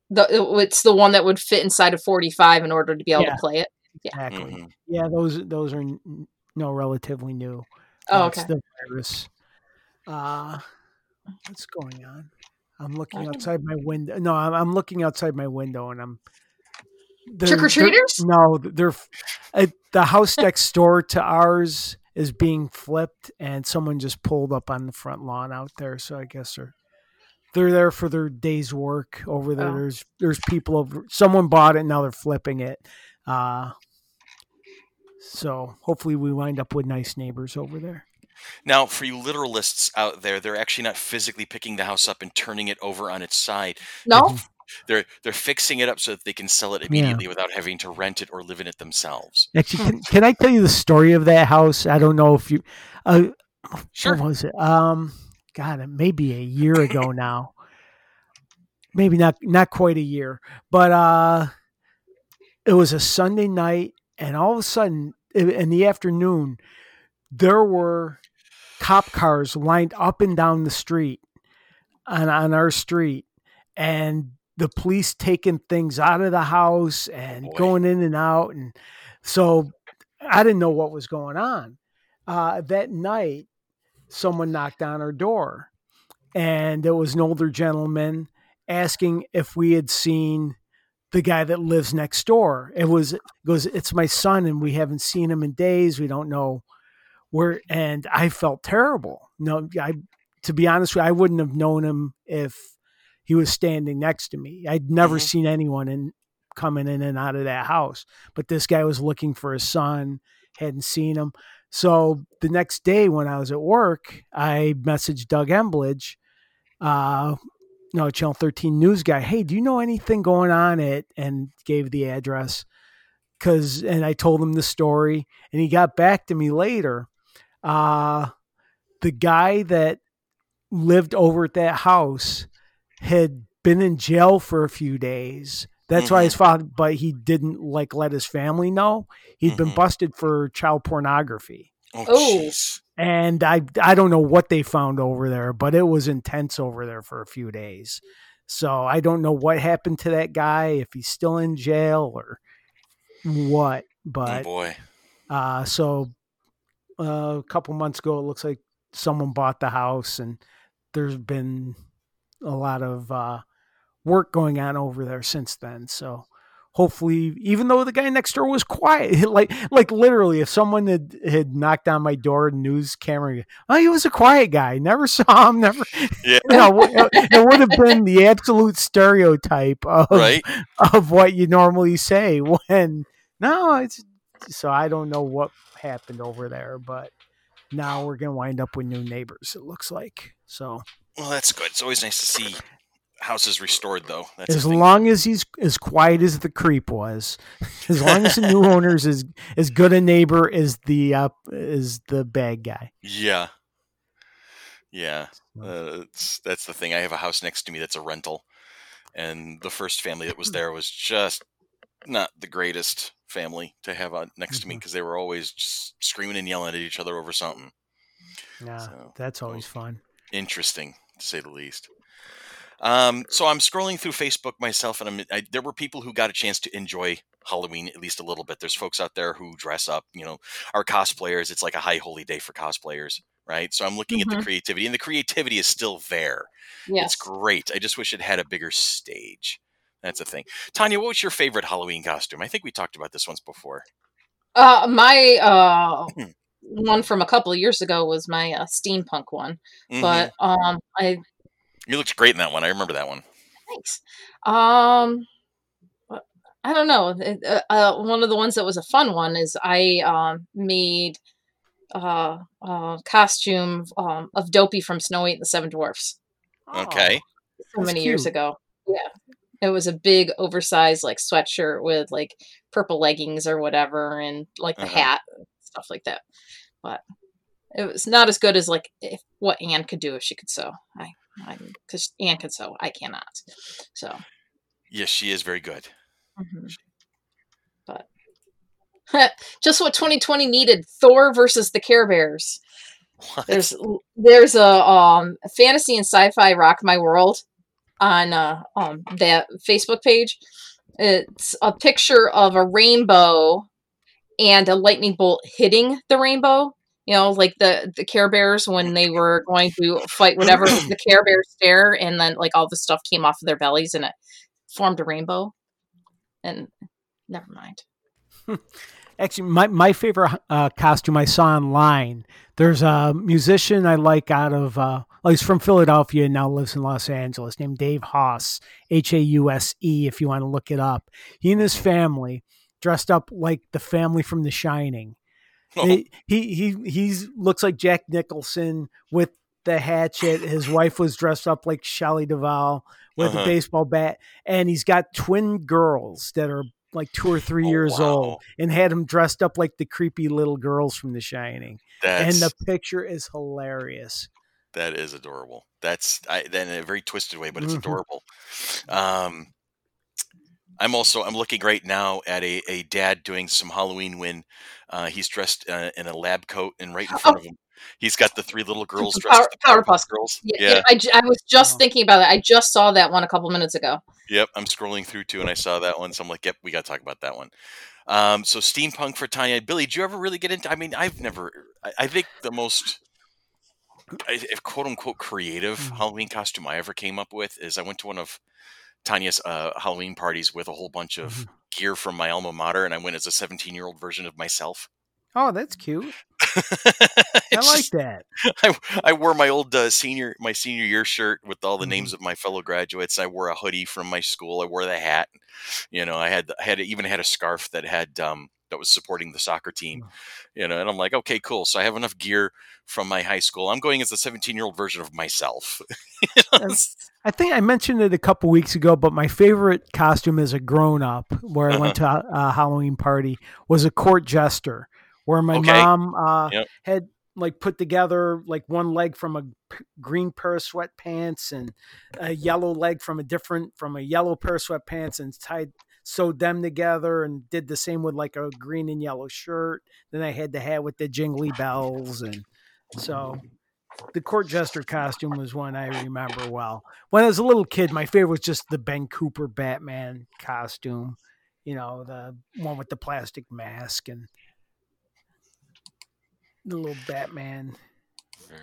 it's the one that would fit inside of 45 in order to be able to play it. Yeah. Exactly. Yeah, those are relatively new. It's the virus. What's going on? I'm looking outside my window. No, I'm looking outside my window, and I'm. Trick or treaters? No, the house next door to ours is being flipped, and someone just pulled up on the front lawn out there. So I guess they're there for their day's work over there. Oh. There's people over. Someone bought it, and now they're flipping it. So hopefully we wind up with nice neighbors over there. Now, for you literalists out there, they're actually not physically picking the house up and turning it over on its side. No. They're fixing it up so that they can sell it immediately without having to rent it or live in it themselves. Actually, can I tell you the story of that house? I don't know if you. Sure. What was it? God, it may be a year ago now. Maybe not quite a year, but it was a Sunday night, and all of a sudden, in the afternoon, there were cop cars lined up and down the street on our street, and. The police taking things out of the house and going in and out. And so I didn't know what was going on. That night, someone knocked on our door, and it was an older gentleman asking if we had seen the guy that lives next door. It's my son, and we haven't seen him in days. We don't know where. And I felt terrible. No, to be honest with you, I wouldn't have known him if, he was standing next to me. I'd never seen anyone coming in and out of that house, but this guy was looking for his son, hadn't seen him. So the next day when I was at work, I messaged Doug Emblidge, no, Channel 13 news guy, hey, do you know anything going on at, and gave the address. And I told him the story, and he got back to me later. The guy that lived over at that house had been in jail for a few days. That's why his father, but he didn't like let his family know. He'd been busted for child pornography. Oh, and I don't know what they found over there, but it was intense over there for a few days. So I don't know what happened to that guy, if he's still in jail or what, but, so a couple months ago, it looks like someone bought the house, and there's been a lot of, work going on over there since then. So hopefully, even though the guy next door was quiet, like literally, if someone had knocked on my door, news camera, oh, he was a quiet guy. Never saw him. Never. Yeah. You know, it would have been the absolute stereotype of of what you normally say. When no, it's so I don't know what happened over there, but now we're gonna wind up with new neighbors. It looks like so. Well, that's good. It's always nice to see houses restored, though. That's as long as he's as quiet as the creep was, as long as the new owner's is as good a neighbor as the bad guy. Yeah. That's the thing. I have a house next to me that's a rental, and the first family that was there was just not the greatest family to have next to me, because they were always just screaming and yelling at each other over something. Yeah, so, that's always fun. Interesting, to say the least. So I'm scrolling through Facebook myself, and there were people who got a chance to enjoy Halloween at least a little bit. There's folks out there who dress up, you know, are cosplayers. It's like a high holy day for cosplayers, right? So I'm looking at the creativity, and the creativity is still there. Yes. It's great. I just wish it had a bigger stage. That's the thing. Tanya, what was your favorite Halloween costume? I think we talked about this once before. My one from a couple of years ago was my steampunk one, but you looked great in that one. I remember that one. Thanks. I don't know. One of the ones that was a fun one is I made a costume of Dopey from Snow White and the Seven Dwarfs. Okay. So many years ago. Yeah. It was a big oversized like sweatshirt with like purple leggings or whatever, and like the hat and stuff like that. But it was not as good as like what Anne could do if she could sew. Because Anne can sew, I cannot. So, yes, she is very good. But just what 2020 needed: Thor versus the Care Bears. What? There's a fantasy and sci-fi rock my world on that Facebook page. It's a picture of a rainbow and a lightning bolt hitting the rainbow. You know, like the Care Bears, when they were going to fight whatever, the Care Bears stare, and then like all the stuff came off of their bellies and it formed a rainbow. And never mind. Actually, my favorite costume I saw online, there's a musician I like out of, he's from Philadelphia and now lives in Los Angeles, named Dave Hause, Hause, if you want to look it up. He and his family dressed up like the family from The Shining. He looks like Jack Nicholson with the hatchet. His wife was dressed up like Shelley Duvall with a baseball bat, and he's got twin girls that are like 2 or 3 years old, and had them dressed up like the creepy little girls from The Shining. And the picture is hilarious. That is adorable. That's in a very twisted way, but it's adorable. I'm looking right now at a dad doing some Halloween when he's dressed in a lab coat, and right in front of him, he's got the three little girls dressed as Powerpuff Girls. Yeah. I was just thinking about it. I just saw that one a couple minutes ago. Yep, I'm scrolling through too, and I saw that one, so I'm like, yep, we got to talk about that one. So steampunk for Tanya. Billy, do you ever really get into? I mean, I think the most, quote unquote, creative Halloween costume I ever came up with is I went to one of Tanya's Halloween parties with a whole bunch of gear from my alma mater, and I went as a 17-year-old version of myself. Oh, that's cute. I like that. I wore my old senior year shirt with all the names of my fellow graduates. I wore a hoodie from my school. I wore the hat. You know, I even had a scarf that had that was supporting the soccer team, you know, and I'm like, okay, cool. So I have enough gear from my high school. I'm going as a 17-year-old version of myself. You know? I think I mentioned it a couple weeks ago, but my favorite costume as a grown up where I went to a Halloween party was a court jester, where my mom had like put together like one leg from a green pair of sweatpants and a yellow leg from a yellow pair of sweatpants, and sewed them together, and did the same with like a green and yellow shirt. Then I had the hat with the jingly bells. And so the court jester costume was one I remember well. When I was a little kid, my favorite was just the Ben Cooper Batman costume, you know, the one with the plastic mask and the little Batman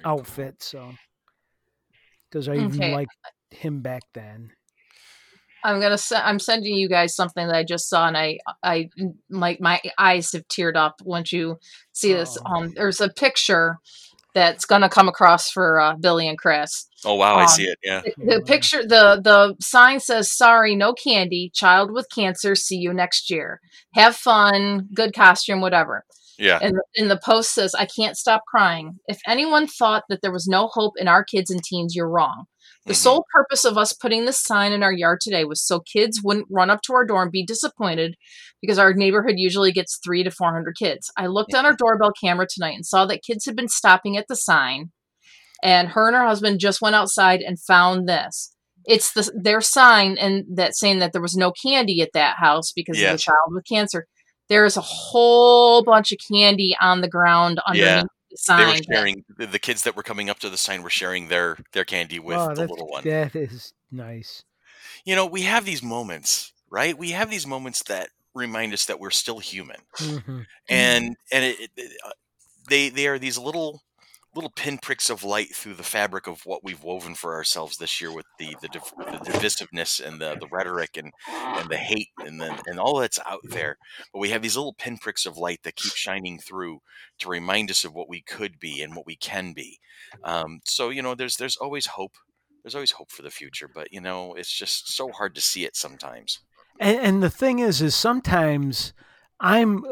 outfit. So, because I even liked him back then. I'm sending you guys something that I just saw, and I like my eyes have teared up once you see this. There's a picture that's gonna come across for Billy and Chris. Oh wow, I see it. Yeah. The picture, the sign says, "Sorry, no candy. Child with cancer. See you next year. Have fun. Good costume. Whatever." Yeah. And the post says, "I can't stop crying. If anyone thought that there was no hope in our kids and teens, you're wrong. The sole purpose of us putting this sign in our yard today was so kids wouldn't run up to our door and be disappointed, because our neighborhood usually gets 300 to 400 kids. I looked on our doorbell camera tonight and saw that kids had been stopping at the sign, and her and her husband just went outside and found this. It's their sign, and that saying that there was no candy at that house because of the child with cancer. There is a whole bunch of candy on the ground underneath." Yeah. They were sharing, the kids that were coming up to the sign were sharing their candy with the little one. That is nice. You know, we have these moments, right? We have these moments that remind us that we're still human, and they are these little pinpricks of light through the fabric of what we've woven for ourselves this year with the divisiveness and the rhetoric and the hate and all that's out there. But we have these little pinpricks of light that keep shining through to remind us of what we could be and what we can be. So, you know, there's always hope. There's always hope for the future, but you know, it's just so hard to see it sometimes. And the thing is sometimes I'm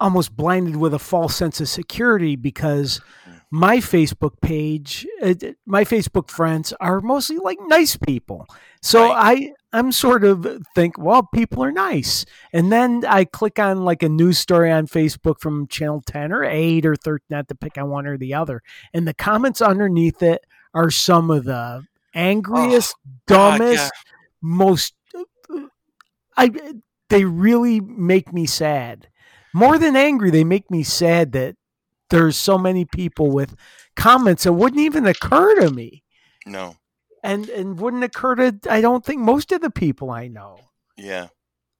almost blinded with a false sense of security, because my Facebook page, my Facebook friends are mostly like nice people. So I'm sort of think, well, people are nice. And then I click on like a news story on Facebook from channel 10 or 8 or 13, not to pick on one or the other. And the comments underneath it are some of the angriest, dumbest, most, they really make me sad. More than angry, they make me sad that there's so many people with comments that wouldn't even occur to me. No. And wouldn't occur to, I don't think, most of the people I know. Yeah.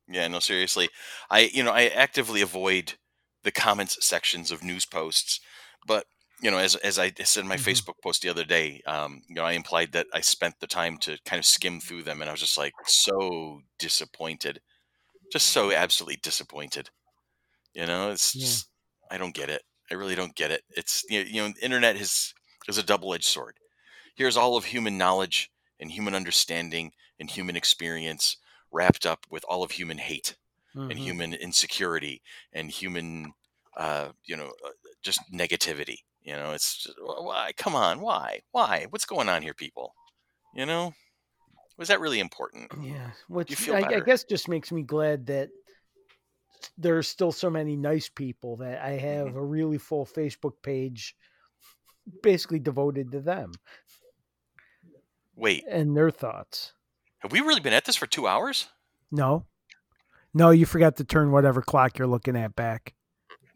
Yeah, no, seriously. I actively avoid the comments sections of news posts. But, you know, as I said in my Facebook post the other day, you know, I implied that I spent the time to kind of skim through them. And I was just like so disappointed. Just so absolutely disappointed. You know, it's just, I don't get it. I really don't get it. It's, you know, the internet is a double-edged sword. Here's all of human knowledge and human understanding and human experience wrapped up with all of human hate and human insecurity and human, you know, just negativity. You know, it's just, why? Come on. Why? What's going on here, people? You know, was that really important? Yeah. Which I guess just makes me glad that there's still so many nice people that I have a really full Facebook page basically devoted to them. Wait. And their thoughts. Have we really been at this for 2 hours? No, you forgot to turn whatever clock you're looking at back.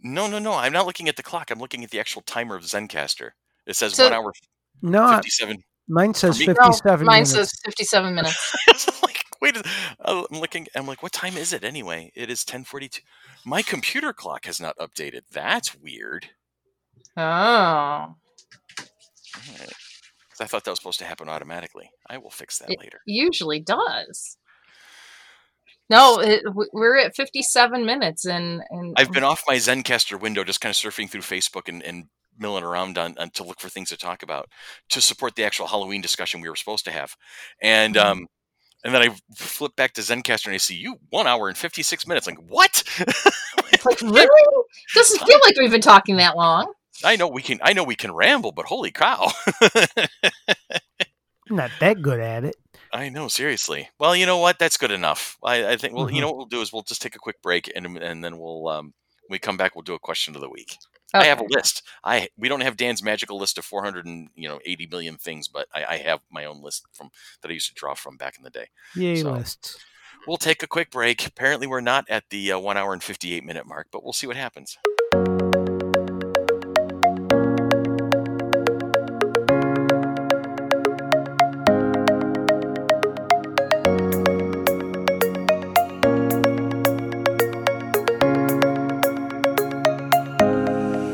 No. I'm not looking at the clock. I'm looking at the actual timer of Zencastr. It says 1 hour. No, 57. Mine says 57 minutes. Mine says 57 minutes. Wait, I'm looking. I'm like, what time is it anyway? It is 10:42. My computer clock has not updated. That's weird. Oh. All right. I thought that was supposed to happen automatically. I will fix that later. Usually does. No, we're at 57 minutes, and I've been off my Zencastr window, just kind of surfing through Facebook and milling around on to look for things to talk about to support the actual Halloween discussion we were supposed to have, and And then I flip back to Zencastr and I see you 1 hour and 56 minutes. Like, what? It's like, really? Doesn't feel like we've been talking that long. I know we can ramble, but holy cow. I'm not that good at it. I know, seriously. Well, you know what? That's good enough. I think. Well, you know what we'll do is we'll just take a quick break, and then we'll we come back. We'll do a question of the week. Okay. I have a list. We don't have Dan's magical list of 480 million things, but I have my own list from that I used to draw from back in the day. Yay, so, lists. We'll take a quick break. Apparently, we're not at the 1 hour and 58 minute mark, but we'll see what happens.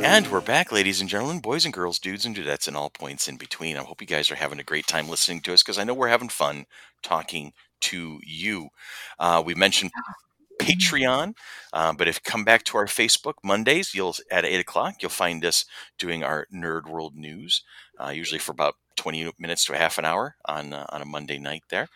And we're back, ladies and gentlemen, boys and girls, dudes and dudettes, and all points in between. I hope you guys are having a great time listening to us, because I know we're having fun talking to you. We mentioned Patreon, but if you come back to our Facebook Mondays, you'll at 8 o'clock, you'll find us doing our Nerd World News, usually for about 20 minutes to a half an hour on a Monday night there.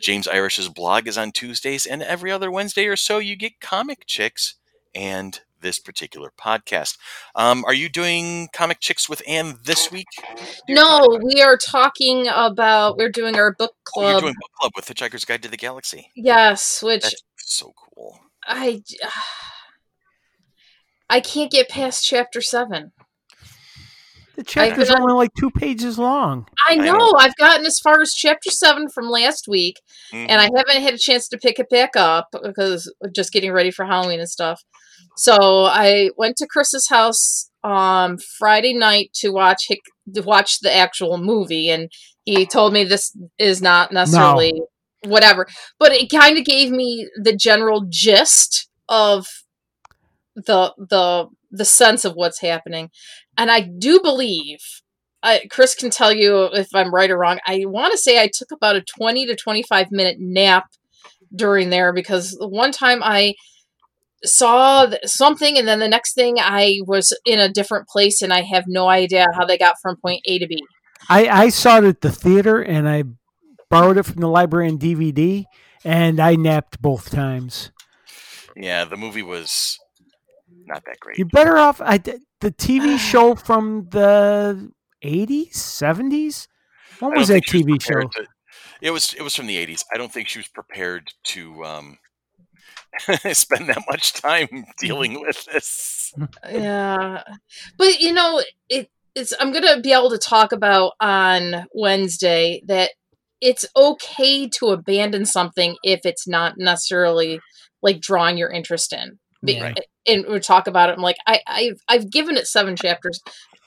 James Irish's blog is on Tuesdays, and every other Wednesday or so, you get Comic Chicks and this particular podcast. Are you doing Comic Chicks with Anne this week? No, we are talking about, we're doing our book club. You're doing book club with Hitchhiker's Guide to the Galaxy. Yes, which... That's so cool. I can't get past chapter 7. The chapter's only like 2 pages long. I know. I've gotten as far as chapter 7 from last week, and I haven't had a chance to pick it back up because we're just getting ready for Halloween and stuff. So I went to Chris's house Friday night to watch the actual movie, and he told me this is not necessarily whatever, but it kind of gave me the general gist of the sense of what's happening. And I do believe, Chris can tell you if I'm right or wrong, I want to say I took about a 20 to 25 minute nap during there, because the one time I saw something and then the next thing I was in a different place and I have no idea how they got from point A to B. I saw it at the theater and I borrowed it from the library and DVD, and I napped both times. Yeah, the movie was not that great. You're better off. The TV show from the 80s, 70s? What was that TV show? It was from the 80s. I don't think she was prepared to spend that much time dealing with this. Yeah. But, you know, I'm going to be able to talk about on Wednesday that it's okay to abandon something if it's not necessarily like drawing your interest in. Right. And we'll talk about it. I'm like, I've given it 7 chapters,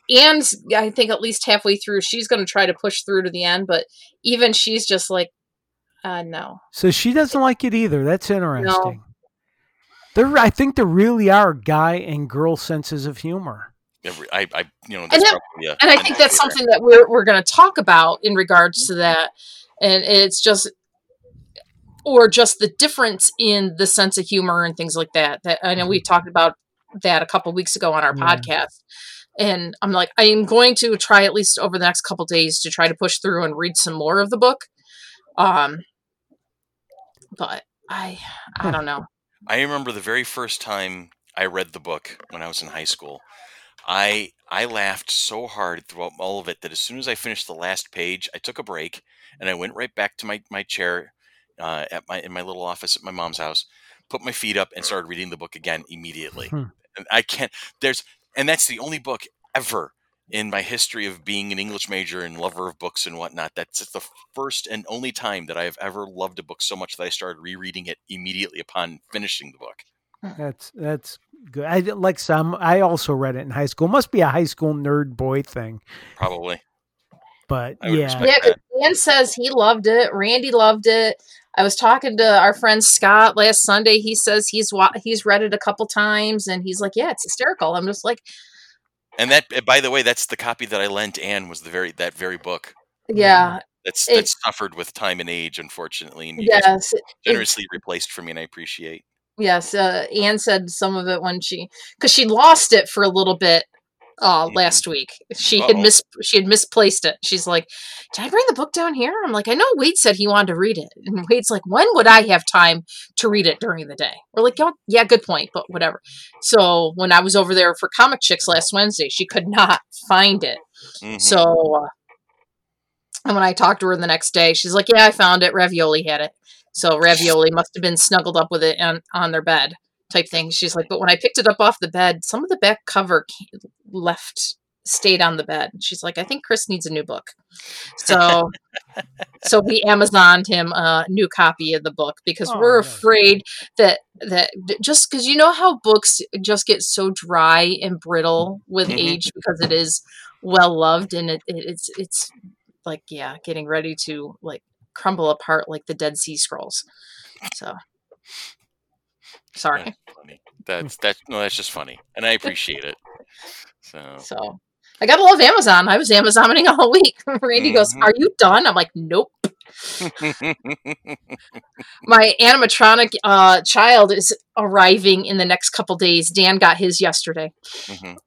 and I think at least halfway through, she's going to try to push through to the end. But even she's just like, no. So she doesn't like it either. That's interesting. No. I think there really are guy and girl senses of humor. I think that's something that we're going to talk about in regards to that, and it's just, or just the difference in the sense of humor and things like that. That I know we talked about that a couple of weeks ago on our podcast, and I'm like, I am going to try at least over the next couple of days to try to push through and read some more of the book. But I don't know. I remember the very first time I read the book when I was in high school. I laughed so hard throughout all of it that as soon as I finished the last page, I took a break and I went right back to my chair in my little office at my mom's house, put my feet up, and started reading the book again immediately. And that's the only book ever in my history of being an English major and lover of books and whatnot. That's the first and only time that I've ever loved a book so much that I started rereading it immediately upon finishing the book. That's good. I also read it in high school. It must be a high school nerd boy thing. Probably. But Dan says he loved it. Randy loved it. I was talking to our friend Scott last Sunday. He says he's read it a couple times, and he's like, "Yeah, it's hysterical." I'm just like, and that, by the way, that's the copy that I lent Anne, was that very book. Yeah, that's suffered with time and age, unfortunately. And generously replaced for me, and I appreciate. Yes, Anne said some of it when because she lost it for a little bit. last week. She had misplaced it. She's like, "Did I bring the book down here?" I'm like, "I know Wade said he wanted to read it." And Wade's like, "When would I have time to read it during the day?" We're like, "Yeah, good point, but whatever." So when I was over there for Comic Chicks last Wednesday, she could not find it. Mm-hmm. So, and when I talked to her the next day, she's like, "Yeah, I found it. Ravioli had it." So Ravioli must have been snuggled up with it on their bed. Type thing. She's like, but when I picked it up off the bed, some of the back cover stayed on the bed. She's like, I think Chris needs a new book. So, so we Amazoned him a new copy of the book because we're afraid that just because you know how books just get so dry and brittle with age because it is well loved and it's like getting ready to like crumble apart like the Dead Sea Scrolls. So. Sorry. That's funny. That's just funny, and I appreciate it. So I gotta love Amazon. I was Amazoning all week. Randy goes, "Are you done?" I'm like, "Nope." My animatronic child is arriving in the next couple days. Dan got his yesterday. Mm-hmm.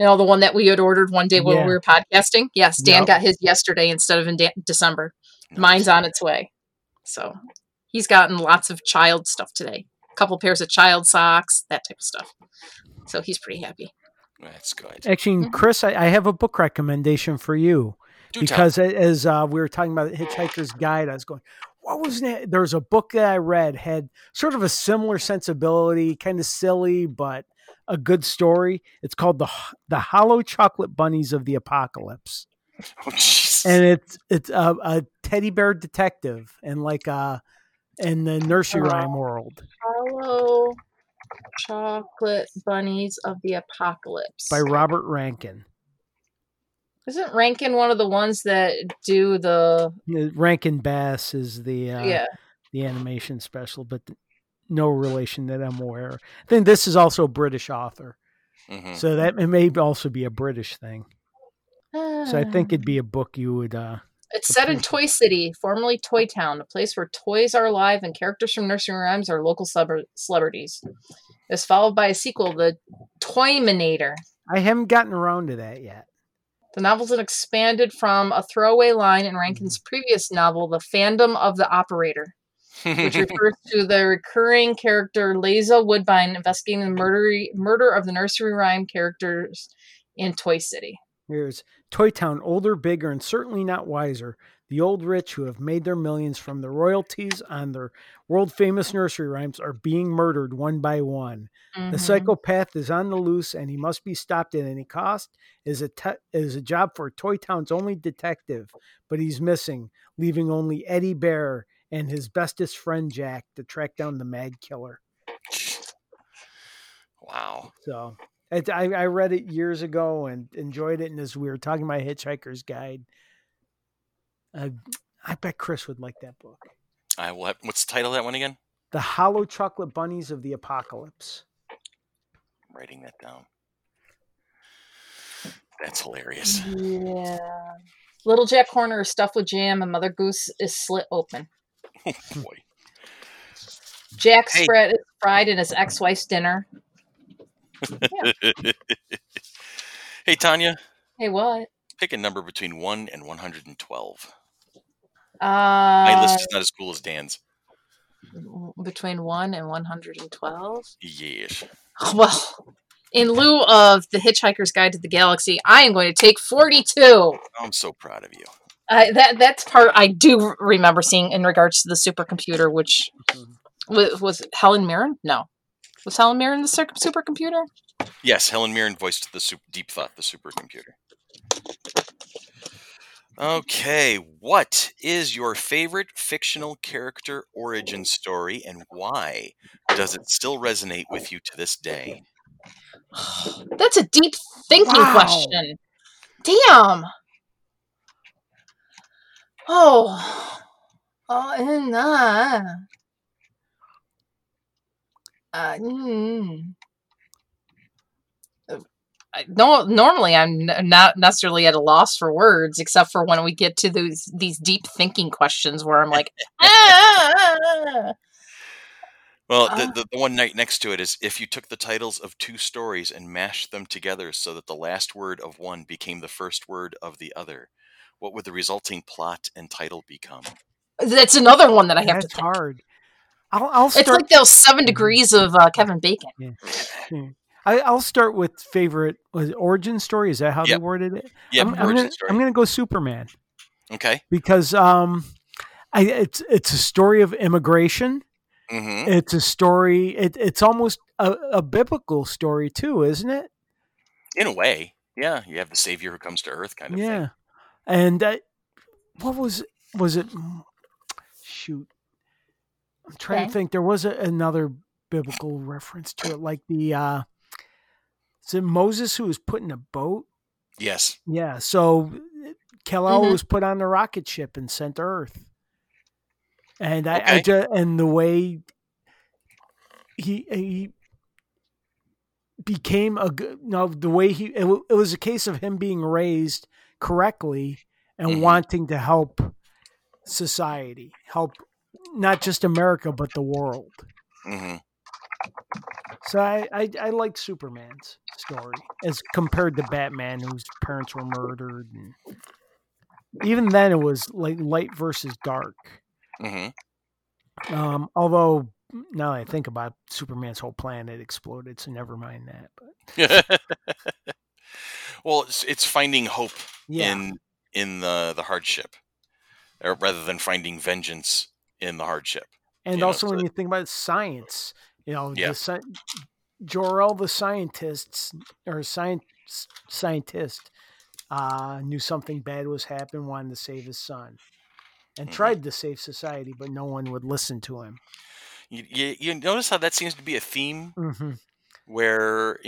You know, the one that we had ordered one day when we were podcasting. Yes, Dan got his yesterday instead of in December. Nice. Mine's on its way. So he's gotten lots of child stuff today. Couple pairs of child socks, that type of stuff. So he's pretty happy. That's good. Actually, Chris, I have a book recommendation for you. Because we were talking about the Hitchhiker's Guide, I was going, what was that? There's a book that I read, had sort of a similar sensibility, kind of silly, but a good story. It's called The Hollow Chocolate Bunnies of the Apocalypse. Oh, jeez. And it's a teddy bear detective and like a in the nursery rhyme world. Hollow Chocolate Bunnies of the Apocalypse. By Robert Rankin. Isn't Rankin one of the ones that do the... Rankin Bass is the animation special, but no relation that I'm aware of. Then this is also a British author. Mm-hmm. So that it may also be a British thing. So I think it'd be a book you would... It's set in Toy City, formerly Toy Town, a place where toys are alive and characters from nursery rhymes are local celebrities. It's followed by a sequel, The Toyminator. I haven't gotten around to that yet. The novel's expanded from a throwaway line in Rankin's previous novel, The Fandom of the Operator, which refers to the recurring character Liza Woodbine investigating the murder of the nursery rhyme characters in Toy City. Here's Toy Town, older, bigger, and certainly not wiser. The old rich who have made their millions from the royalties on their world-famous nursery rhymes are being murdered one by one. Mm-hmm. The psychopath is on the loose, and he must be stopped at any cost. It is a job for Toy Town's only detective, but he's missing, leaving only Eddie Bear and his bestest friend Jack to track down the mad killer. Wow. So... I read it years ago and enjoyed it. And as we were talking about Hitchhiker's Guide, I bet Chris would like that book. I will. What's the title of that one again? The Hollow Chocolate Bunnies of the Apocalypse. I'm writing that down. That's hilarious. Yeah. Little Jack Horner is stuffed with jam and Mother Goose is slit open. Oh, boy. Jack's spread is fried in his ex-wife's dinner. Yeah. Hey, Tanya. Hey, what? Pick a number between 1 and 112. My list is not as cool as Dan's. Between 1 and 112? Yes. Well, in lieu of The Hitchhiker's Guide to the Galaxy, I am going to take 42. I'm so proud of you. That's part I do remember seeing in regards to the supercomputer, which was Helen Mirren? No. Was Helen Mirren the supercomputer? Yes, Helen Mirren voiced the Deep Thought, the supercomputer. Okay, what is your favorite fictional character origin story, and why does it still resonate with you to this day? That's a deep thinking question. Damn. No, normally I'm not necessarily at a loss for words, except for when we get to these deep thinking questions where I'm like, Well, the one night next to it is if you took the titles of two stories and mashed them together so that the last word of one became the first word of the other, what would the resulting plot and title become? That's another one that I have to think. That's hard. I'll start... It's like those 7 degrees of Kevin Bacon. Yeah. Yeah. I'll start with favorite origin story. Is that how they worded it? Yeah, I'm going to go Superman. Okay. Because it's a story of immigration. Mm-hmm. It's a story. It's almost a biblical story too, isn't it? In a way, yeah. You have the Savior who comes to Earth, kind of thing. Yeah. And what was it? Shoot, I'm trying to think. There was another biblical reference to it, like the is it Moses who was put in a boat? Yes. Yeah. So Kal-El was put on the rocket ship and sent to Earth. And I just, and the way he became a good, the way it was a case of him being raised correctly and wanting to help society, help not just America, but the world. Mm-hmm. So I like Superman's story as compared to Batman, whose parents were murdered. And even then it was like light versus dark. Mm-hmm. Although now that I think about it, Superman's whole planet exploded, so never mind that. But. Well, it's finding hope in the hardship, or rather than finding vengeance in the hardship. And also, when you think about science, Jor-El the scientist knew something bad was happening, wanted to save his son. And tried to save society, but no one would listen to him. You notice how that seems to be a theme, where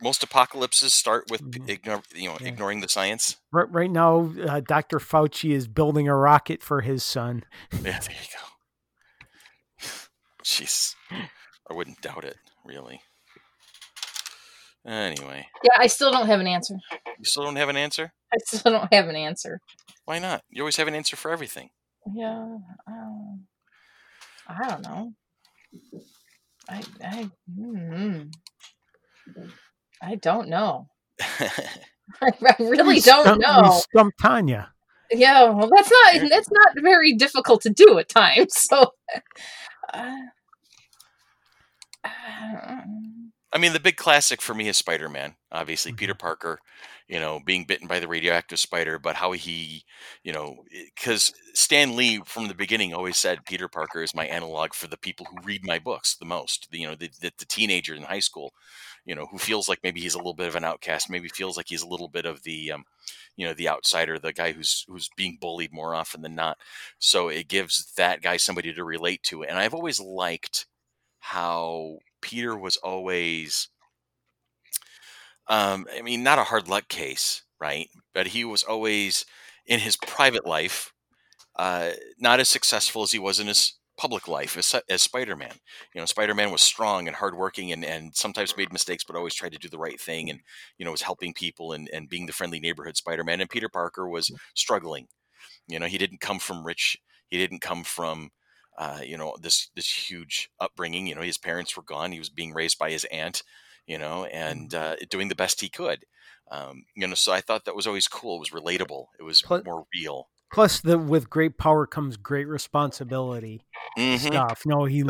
most apocalypses start with ignoring the science. Right now, Dr. Fauci is building a rocket for his son. Yeah, there you go. Jeez, I wouldn't doubt it, really. Anyway. Yeah, I still don't have an answer. You still don't have an answer? I still don't have an answer. Why not? You always have an answer for everything. Yeah. I don't know. I don't know. I really don't know. You stumped Tanya. Yeah. Well, that's not very difficult to do at times. So. I mean, the big classic for me is Spider-Man, obviously. Peter Parker, being bitten by the radioactive spider, but how he, because Stan Lee from the beginning always said Peter Parker is my analog for the people who read my books the most, the teenager in high school, who feels like maybe he's a little bit of an outcast, maybe feels like he's a little bit of the, the outsider, the guy who's being bullied more often than not. So it gives that guy somebody to relate to. And I've always liked how Peter was always, not a hard luck case, right? But he was always, in his private life, not as successful as he was in his public life as Spider-Man. Spider-Man was strong and hardworking and sometimes made mistakes, but always tried to do the right thing and, was helping people and being the friendly neighborhood Spider-Man. And Peter Parker was struggling. He didn't come from rich. He didn't come from... this huge upbringing, his parents were gone. He was being raised by his aunt, and doing the best he could. So I thought that was always cool. It was relatable. It was more real. Plus with great power comes great responsibility stuff. No, he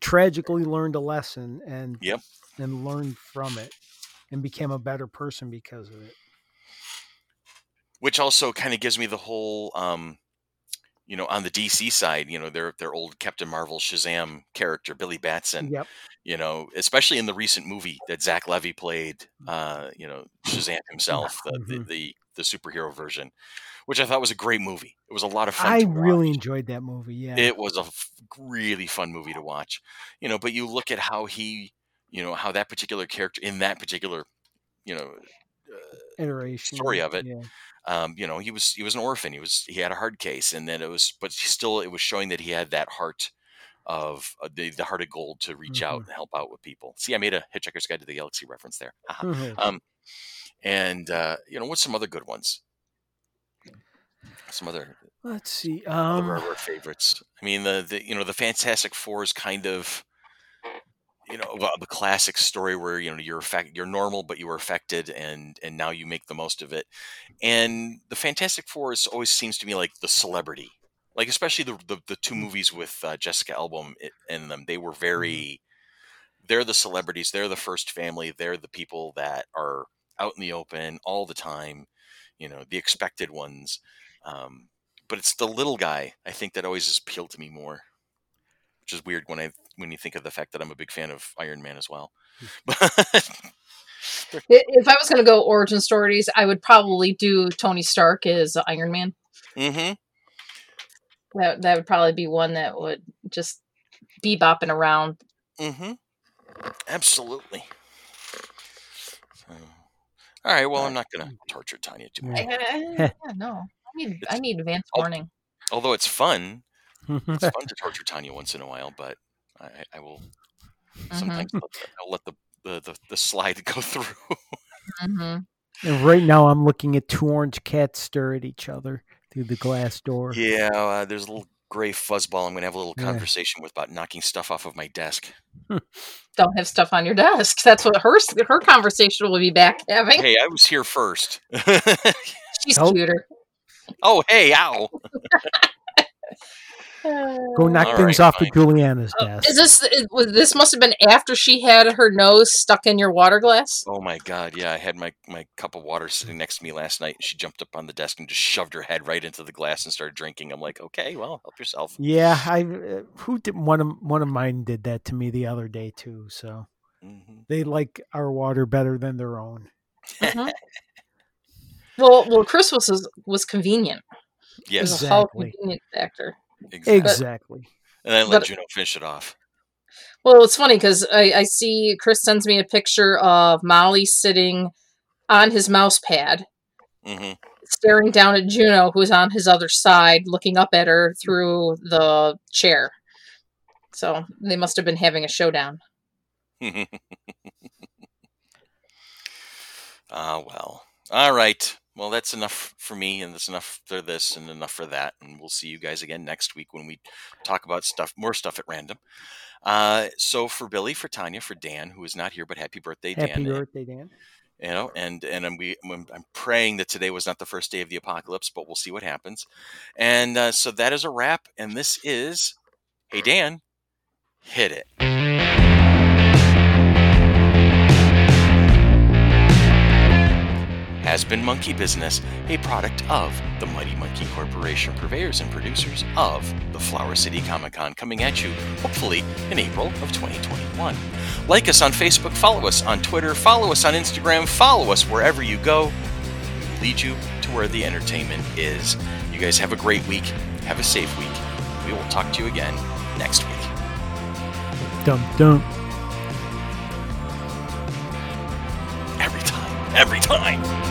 tragically learned a lesson and learned from it and became a better person because of it. Which also kind of gives me the whole, on the DC side, their old Captain Marvel Shazam character, Billy Batson, especially in the recent movie that Zach Levy played, Shazam himself, the superhero version, which I thought was a great movie. It was a lot of fun. I really enjoyed that movie. Yeah, it was a really fun movie to watch, but you look at how he, how that particular character in that particular, iteration story of it. Yeah. He was an orphan. He had a hard case, and then it was showing that he had that heart of the heart of gold to reach out and help out with people. See, I made a Hitchhiker's Guide to the Galaxy reference there. What's some other good ones? Some other Let's see. Some of our favorites. I mean, the Fantastic Four is kind of, the classic story where you're normal, but you were affected, and now you make the most of it. And the Fantastic Four is always seems to me like the celebrity, like especially the two movies with Jessica Alba in them. They were very. They're the celebrities. They're the first family. They're the people that are out in the open all the time. The expected ones. But it's the little guy, I think, that always has appealed to me more, which is weird when you think of the fact that I'm a big fan of Iron Man as well. If I was going to go origin stories, I would probably do Tony Stark as Iron Man. Mm-hmm. That would probably be one that would just be bopping around. Mm-hmm. Absolutely. All right. Well, I'm not going to torture Tanya too much. No. I need advance warning. Although it's fun. It's fun to torture Tanya once in a while, but I will sometimes let the slide go through. And right now I'm looking at two orange cats stare at each other through the glass door. Yeah, there's a little gray fuzzball I'm going to have a little conversation with about knocking stuff off of my desk. Don't have stuff on your desk. That's what her conversation will be back having. Hey, I was here first. She's cuter. Oh, hey, ow. Go knock things off of Juliana's desk. This must have been after she had her nose stuck in your water glass? Oh, my God, yeah. I had my cup of water sitting next to me last night, and she jumped up on the desk and just shoved her head right into the glass and started drinking. I'm like, okay, well, help yourself. Yeah, one of mine did that to me the other day, too. So they like our water better than their own. Mm-hmm. Well, Christmas was convenient. Yes, exactly. It was a whole convenient factor. Exactly. But, and I let Juno finish it off. Well, it's funny because I see Chris sends me a picture of Molly sitting on his mouse pad, staring down at Juno, who's on his other side, looking up at her through the chair. So they must have been having a showdown. Well. All right. Well, that's enough for me, and that's enough for this, and enough for that. And we'll see you guys again next week when we talk about more stuff at random. So for Billy, for Tanya, for Dan, who is not here, but happy birthday, Dan. Happy birthday, Dan. I'm praying that today was not the first day of the apocalypse, but we'll see what happens. And so that is a wrap. And this is, hey, Dan, hit it. Has been Monkey Business, a product of the Mighty Monkey Corporation, purveyors and producers of the Flower City Comic-Con, coming at you, hopefully, in April of 2021. Like us on Facebook, follow us on Twitter, follow us on Instagram, follow us wherever you go. We lead you to where the entertainment is. You guys have a great week. Have a safe week. We will talk to you again next week. Dum-dum. Every time.